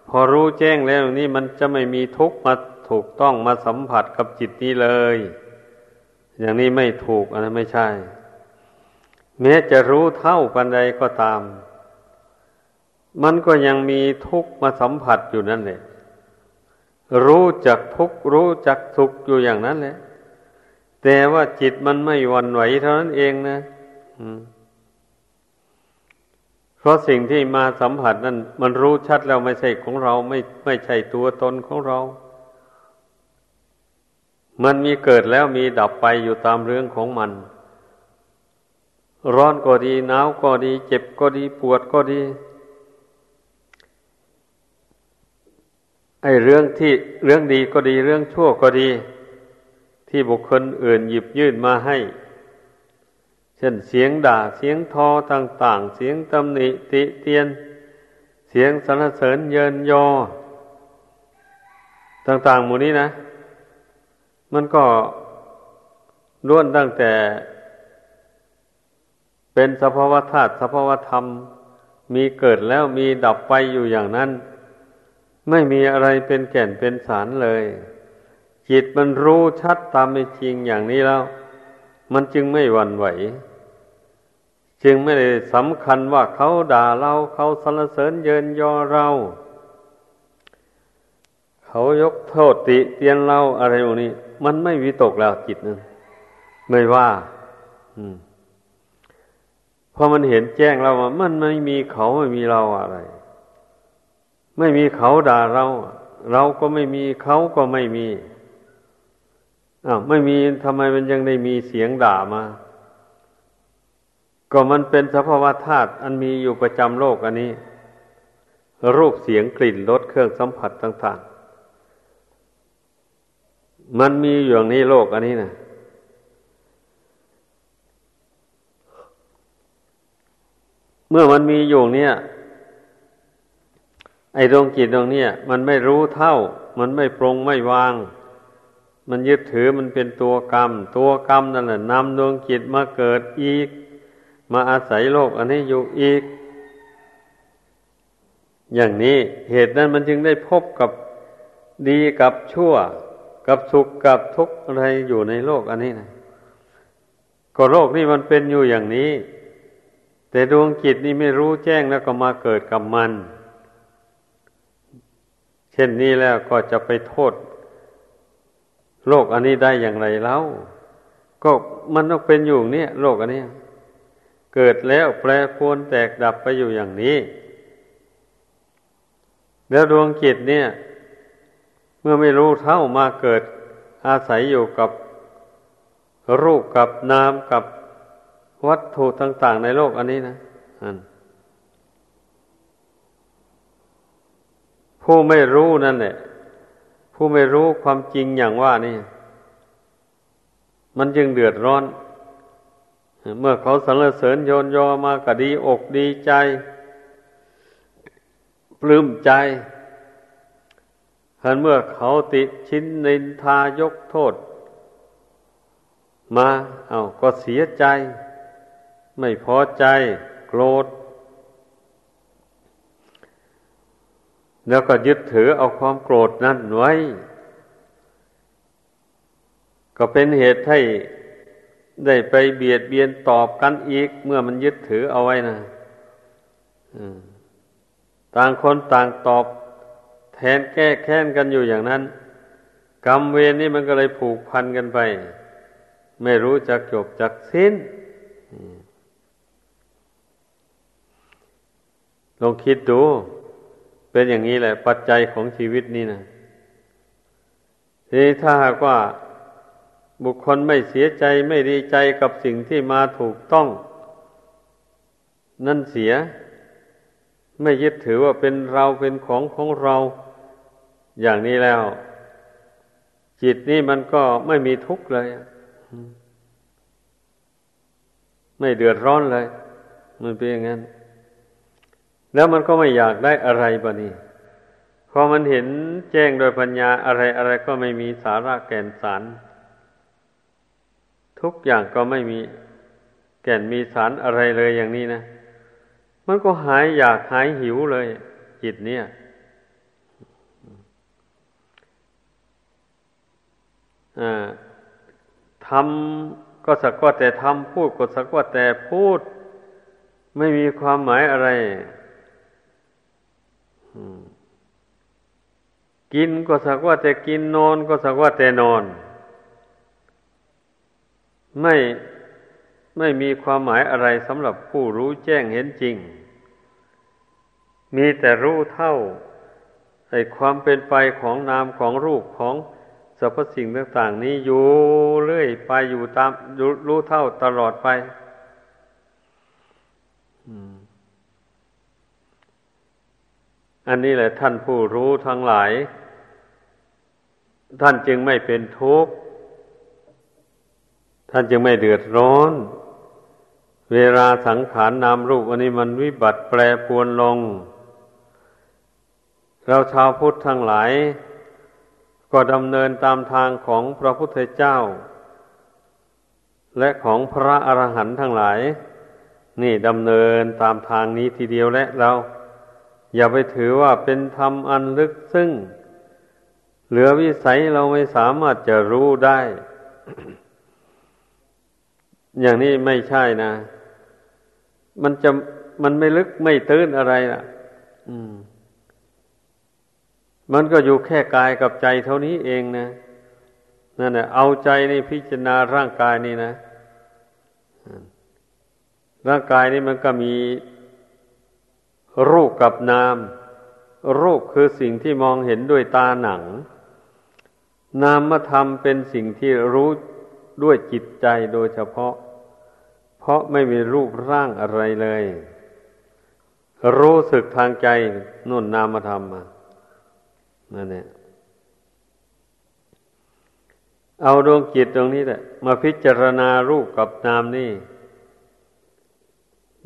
พอรู้แจ้งแล้วนี่มันจะไม่มีทุกข์มา ถูกต้องมาสัมผัสกับจิตนี้เลยอย่างนี้ไม่ถูกอันนั้นไม่ใช่แม้จะรู้เท่าปานใดก็ตามมันก็ยังมีทุกข์มาสัมผัสอยู่นั่นแหละรู้จักทุกข์รู้จักสุขอยู่อย่างนั้นแหละแต่ว่าจิตมันไม่หวั่นไหวเท่านั้นเองนะเพราะสิ่งที่มาสัมผัสนั้นมันรู้ชัดแล้วไม่ใช่ของเราไม่ไม่ใช่ตัวตนของเรามันมีเกิดแล้วมีดับไปอยู่ตามเรื่องของมันร้อนก็ดีหนาวก็ดีเจ็บก็ดีปวดก็ดีไอ้เรื่องที่เรื่องดีก็ดีเรื่องชั่วก็ดีที่บุคคลอื่นหยิบยื่นมาให้เช่นเสียงด่าเสียงทอต่างๆเสียงตำหนิติเตียนเสียงสรรเสริญเยินยอต่างๆหมู่นี้นะมันก็ล้วนตั้งแต่เป็นสภาวะธาตุสภาวะธรรมมีเกิดแล้วมีดับไปอยู่อย่างนั้นไม่มีอะไรเป็นแก่นเป็นสารเลยจิตมันรู้ชัดตามเป็นจริงอย่างนี้แล้วมันจึงไม่หวั่นไหวจึงไม่ได้สำคัญว่าเขาด่าเราเขาสรรเสริญเยินยอเราเขายกโทษติเตียนเราอะไรพวกนี้มันไม่วิตกแล้วจิตนั้นไม่ว่าพอมันเห็นแจ้งแล้วว่ามันไม่มีเขาไม่มีเราอะไรไม่มีเขาด่าเราเราก็ไม่มีเขาก็ไม่มีอ้าวไม่มีทำไมมันยังได้มีเสียงด่ามาก็มันเป็นสภาวะธาตุอันมีอยู่ประจำโลกอันนี้รูปเสียงกลิ่นรสเครื่องสัมผัสต่างๆมันมีอยู่อย่างนี้โลกอันนี้นะเมื่อมันมีอยู่เนี่ยไอ้ดวงจิตดวงเนี่ยมันไม่รู้เท่ามันไม่ปรงไม่วางมันยึดถือมันเป็นตัวกรรมตัวกรรมนั่นแหละนำดวงจิตมาเกิดอีกมาอาศัยโลกอันนี้อยู่อีกอย่างนี้เหตุนั้นมันจึงได้พบกับดีกับชั่วกับสุขกับทุกข์อะไรอยู่ในโลกอันนี้นะก็โลกนี้มันเป็นอยู่อย่างนี้แต่ดวงจิตนี่ไม่รู้แจ้งแล้วก็มาเกิดกับมันเช่นนี้แล้วก็จะไปโทษโลกอันนี้ได้อย่างไรแล้วก็มันต้องเป็นอยู่เนี่ยโลกอันนี้เกิดแล้วแปรปรวนแตกดับไปอยู่อย่างนี้แล้วดวงจิตเนี่ยเมื่อไม่รู้เท่ามาเกิดอาศัยอยู่กับรูปกับนามกับวัตถุต่างๆในโลกอันนี้นะผู้ไม่รู้นั่นแหละผู้ไม่รู้ความจริงอย่างว่านี่มันจึงเดือดร้อนเมื่อเขาสรรเสริญโยนยอมาก็ดีอกดีใจปลื้มใจแต่เมื่อเขาติชินนินทายกโทษมาเอาก็เสียใจไม่พอใจโกรธแล้วก็ยึดถือเอาความโกรธนั้นไว้ก็เป็นเหตุให้ได้ไปเบียดเบียนตอบกันอีกเมื่อมันยึดถือเอาไว้นะต่างคนต่างตอบแทนแก้แค้นกันอยู่อย่างนั้นกรรมเวรนี่มันก็เลยผูกพันกันไปไม่รู้จักจบจักสิ้นลองคิดดูเป็นอย่างนี้แหละปัจจัยของชีวิตนี่นะทีนี้ถ้าหากว่าบุคคลไม่เสียใจไม่ดีใจกับสิ่งที่มาถูกต้องนั่นเสียไม่ยึดถือว่าเป็นเราเป็นของของเราอย่างนี้แล้วจิตนี่มันก็ไม่มีทุกข์เลยไม่เดือดร้อนเลยมันเป็นอย่างนั้นแล้วมันก็ไม่อยากได้อะไรบะนี่พอมันเห็นแจ้งโดยปัญญาอะไรอะไรก็ไม่มีสาระแก่นสารทุกอย่างก็ไม่มีแก่นมีสารอะไรเลยอย่างนี้นะมันก็หายอยากหายหิวเลยจิตเนี่ย ทำก็สักว่าแต่ทำพูดก็สักว่าแต่พูดไม่มีความหมายอะไรกินก็สักว่าแต่กินนอนก็สักว่าแต่นอนไม่ไม่มีความหมายอะไรสำหรับผู้รู้แจ้งเห็นจริงมีแต่รู้เท่าไอ้ความเป็นไปของนามของรูปของสรรพสิ่งต่างๆนี้อยู่เรื่อยไปอยู่ตามรู้เท่าตลอดไปอันนี้แหละท่านผู้รู้ทั้งหลายท่านจึงไม่เป็นทุกข์ท่านจึงไม่เดือดร้อนเวลาสังขารนามรูปอันนี้มันวิบัติแปรปรวนลงเราชาวพุทธทั้งหลายก็ดำเนินตามทางของพระพุทธเจ้าและของพระอรหันต์ทั้งหลายนี่ดำเนินตามทางนี้ทีเดียวและเราอย่าไปถือว่าเป็นธรรมอันลึกซึ้งเหลือวิสัยเราไม่สามารถจะรู้ได้ อย่างนี้ไม่ใช่นะมันจะมันไม่ลึกไม่ตื้นอะไรนะอืมมันก็อยู่แค่กายกับใจเท่านี้เองนะนั่นแหละเอาใจนี่พิจารณาร่างกายนี่นะร่างกายนี่มันก็มีรูปกับนามรูปคือสิ่งที่มองเห็นด้วยตาหนังนามธรรมเป็นสิ่งที่รู้ด้วยจิตใจโดยเฉพาะเพราะไม่มีรูปร่างอะไรเลยรู้สึกทางใจนู่นนามธรรมนั่นแหละเอาดวงจิตตรงนี้แหละมาพิจารณารูปกับนามนี่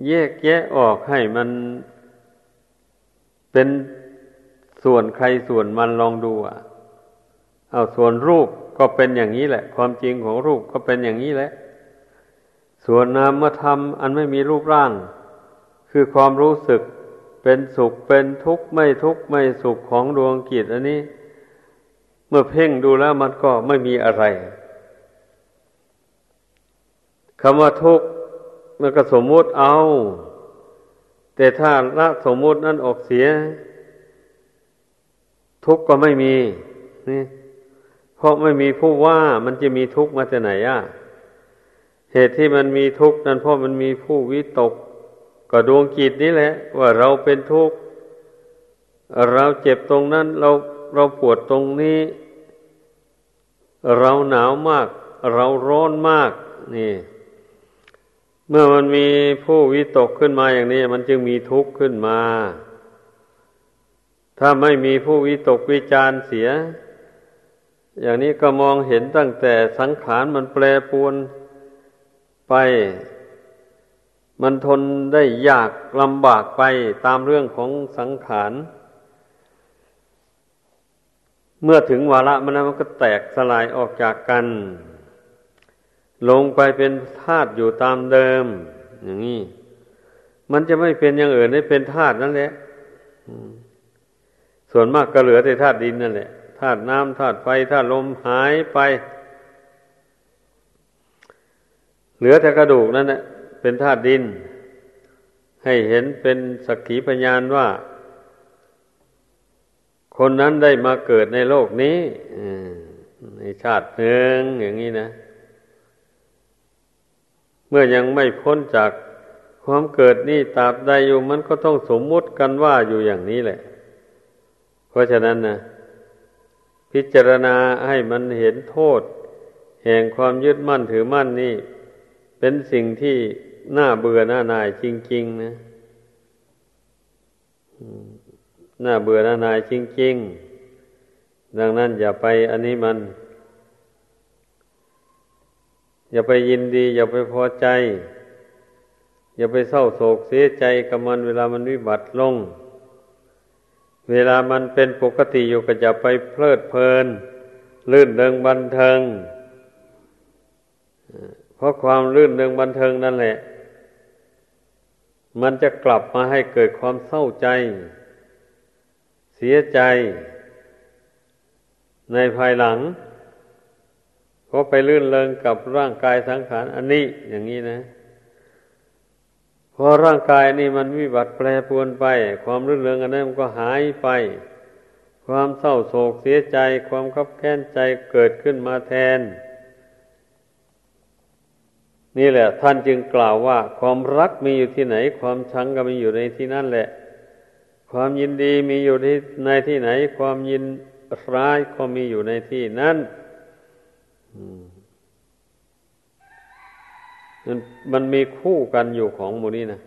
แยกแยะออกให้มันเป็นส่วนใครส่วนมันลองดูอ่ะเอาส่วนรูปก็เป็นอย่างนี้แหละความจริงของรูปก็เป็นอย่างนี้แหละส่วนนามธรรมอันไม่มีรูปร่างคือความรู้สึกเป็นสุขเป็นทุกข์ไม่ทุกข์ไม่สุขของดวงจิตอันนี้เมื่อเพ่งดูแล้วมันก็ไม่มีอะไรคำว่าทุกข์มันก็สมมุติเอาแต่ถ้าละสมมุตินั้นออกเสียทุกข์ก็ไม่มีนี่เพราะไม่มีผู้ว่ามันจะมีทุกข์มาจากไหนอ่ะเหตุที่มันมีทุกข์นั้นเพราะมันมีผู้วิตกก็ดวงจิตนี่แหละว่าเราเป็นทุกข์เราเจ็บตรงนั้นเราเราปวดตรงนี้เราหนาวมากเราร้อนมากนี่เมื่อมันมีผู้วิตกขึ้นมาอย่างนี้มันจึงมีทุกข์ขึ้นมาถ้าไม่มีผู้วิตกวิจารณ์เสียอย่างนี้ก็มองเห็นตั้งแต่สังขารมันแปรปรวนไปมันทนได้ยากลำบากไปตามเรื่องของสังขารเมื่อถึงวาระมันแล้วมันก็แตกสลายออกจากกันลงไปเป็นธาตุอยู่ตามเดิมอย่างนี้มันจะไม่เป็นอย่างอื่นได้เป็นธาตุนั่นแหละส่วนมากก็เหลือแต่ธาตุดินนั่นแหละธาตุน้ำธาตุไฟธาตุลมหายไปเหลือแต่กระดูกนั่นแหละเป็นธาตุดินให้เห็นเป็นสักขีพยานว่าคนนั้นได้มาเกิดในโลกนี้ในชาติหนึ่งอย่างนี้นะเมื่อยังไม่พ้นจากความเกิดนี่ตราบใดอยู่มันก็ต้องสมมุติกันว่าอยู่อย่างนี้แหละเพราะฉะนั้นนะพิจารณาให้มันเห็นโทษแห่งความยึดมั่นถือมั่นนี่เป็นสิ่งที่น่าเบื่อน่าหน่ายจริงๆนะน่าเบื่อน่าหน่ายจริงๆดังนั้นอย่าไปอันนี้มันอย่าไปยินดีอย่าไปพอใจอย่าไปเศร้าโศกเสียใจกับมันเวลามันวิบัติลงเวลามันเป็นปกติอยู่ก็อย่าไปเพลิดเพลินลื่นเริงบันเทิงเพราะความลื่นเริงบันเทิงนั่นแหละมันจะกลับมาให้เกิดความเศร้าใจเสียใจในภายหลัง ก็ไปลื่นเริงกับร่างกายสังขารอันนี้อย่างนี้นะพอร่างกายนี่มันวิบัติแปรปรวนไปความลื่นเริงอันนั้นมันก็หายไปความเศร้าโศกเสียใจความคับแค้นใจเกิดขึ้นมาแทนนี่แหละท่านจึงกล่าวว่าความรักมีอยู่ที่ไหนความชังก็มีอยู่ในที่นั่นแหละความยินดีมีอยู่ที่ในที่ไหนความยินร้ายก็มีอยู่ในที่นั้นมันมันมีคู่กันอยู่ของหมู่นี้นะ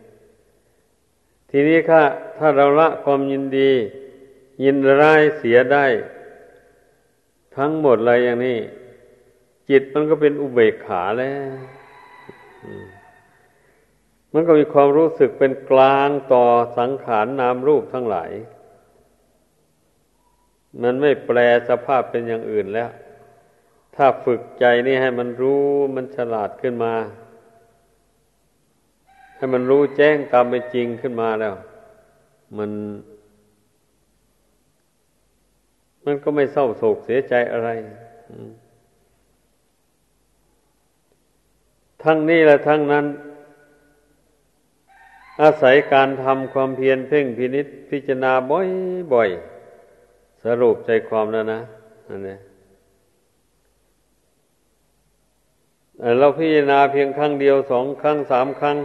ทีนี้ถ้าถ้าเราละความยินดียินร้ายเสียได้ทั้งหมดเลยอย่างนี้จิตมันก็เป็นอุเบกขาแล้วมันก็มีความรู้สึกเป็นกลางต่อสังขารนามรูปทั้งหลายมันไม่แปรสภาพเป็นอย่างอื่นแล้วถ้าฝึกใจนี่ให้มันรู้มันฉลาดขึ้นมาให้มันรู้แจ้งตามเป็นจริงขึ้นมาแล้วมันมันก็ไม่เศร้าโศกเสียใจอะไรทั้งนี้และทั้งนั้นอาศัยการทำความเพียรเพ่งพินิจพิจารณาบ่อยๆสรุปใจความแล้วนะอันนี้เราพิจารณาเพียงครั้งเดียวสองครั้งสามครั้ง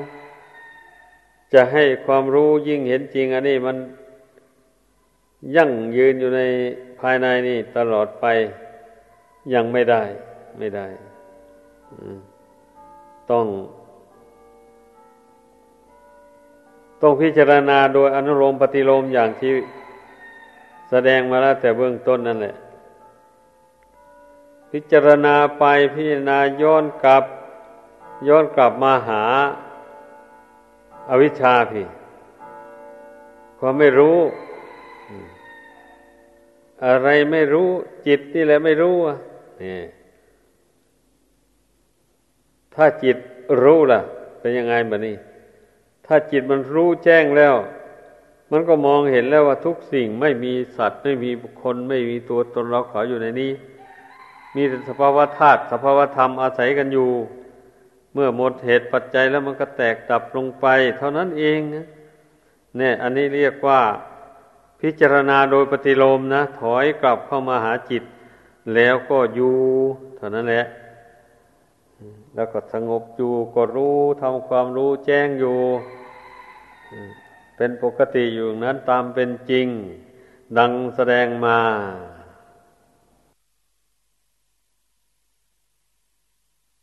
จะให้ความรู้ยิ่งเห็นจริงอันนี้มันยั่งยืนอยู่ในภายในนี่ตลอดไปยังไม่ได้ไม่ได้ต้องต้องพิจารณาโดยอนุโลมปฏิโลมอย่างที่แสดงมาแล้วแต่เบื้องต้นนั่นแหละพิจารณาไปพิจารณาย้อนกลับย้อนกลับมาหาอวิชชาพี่ความไม่รู้อะไรไม่รู้จิตนี่แหละไม่รู้อ่ะนี่ถ้าจิตรู้ล่ะเป็นยังไงบัดนี้ถ้าจิตมันรู้แจ้งแล้วมันก็มองเห็นแล้วว่าทุกสิ่งไม่มีสัตว์ไม่มีบุคคลไม่มีตัวตนเราเขาอยู่ในนี้มีแต่สภาวะธาตุสภาวะธรรมอาศัยกันอยู่เมื่อหมดเหตุปัจจัยแล้วมันก็แตกดับลงไปเท่านั้นเองนะเนี่ยอันนี้เรียกว่าพิจารณาโดยปฏิโลมนะถอยกลับเข้ามาหาจิตแล้วก็อยู่เท่านั้นแหละแล้วก็สงบอยู่ก็รู้ทำความรู้แจ้งอยู่เป็นปกติอยู่นั้นตามเป็นจริงดังแสดงมา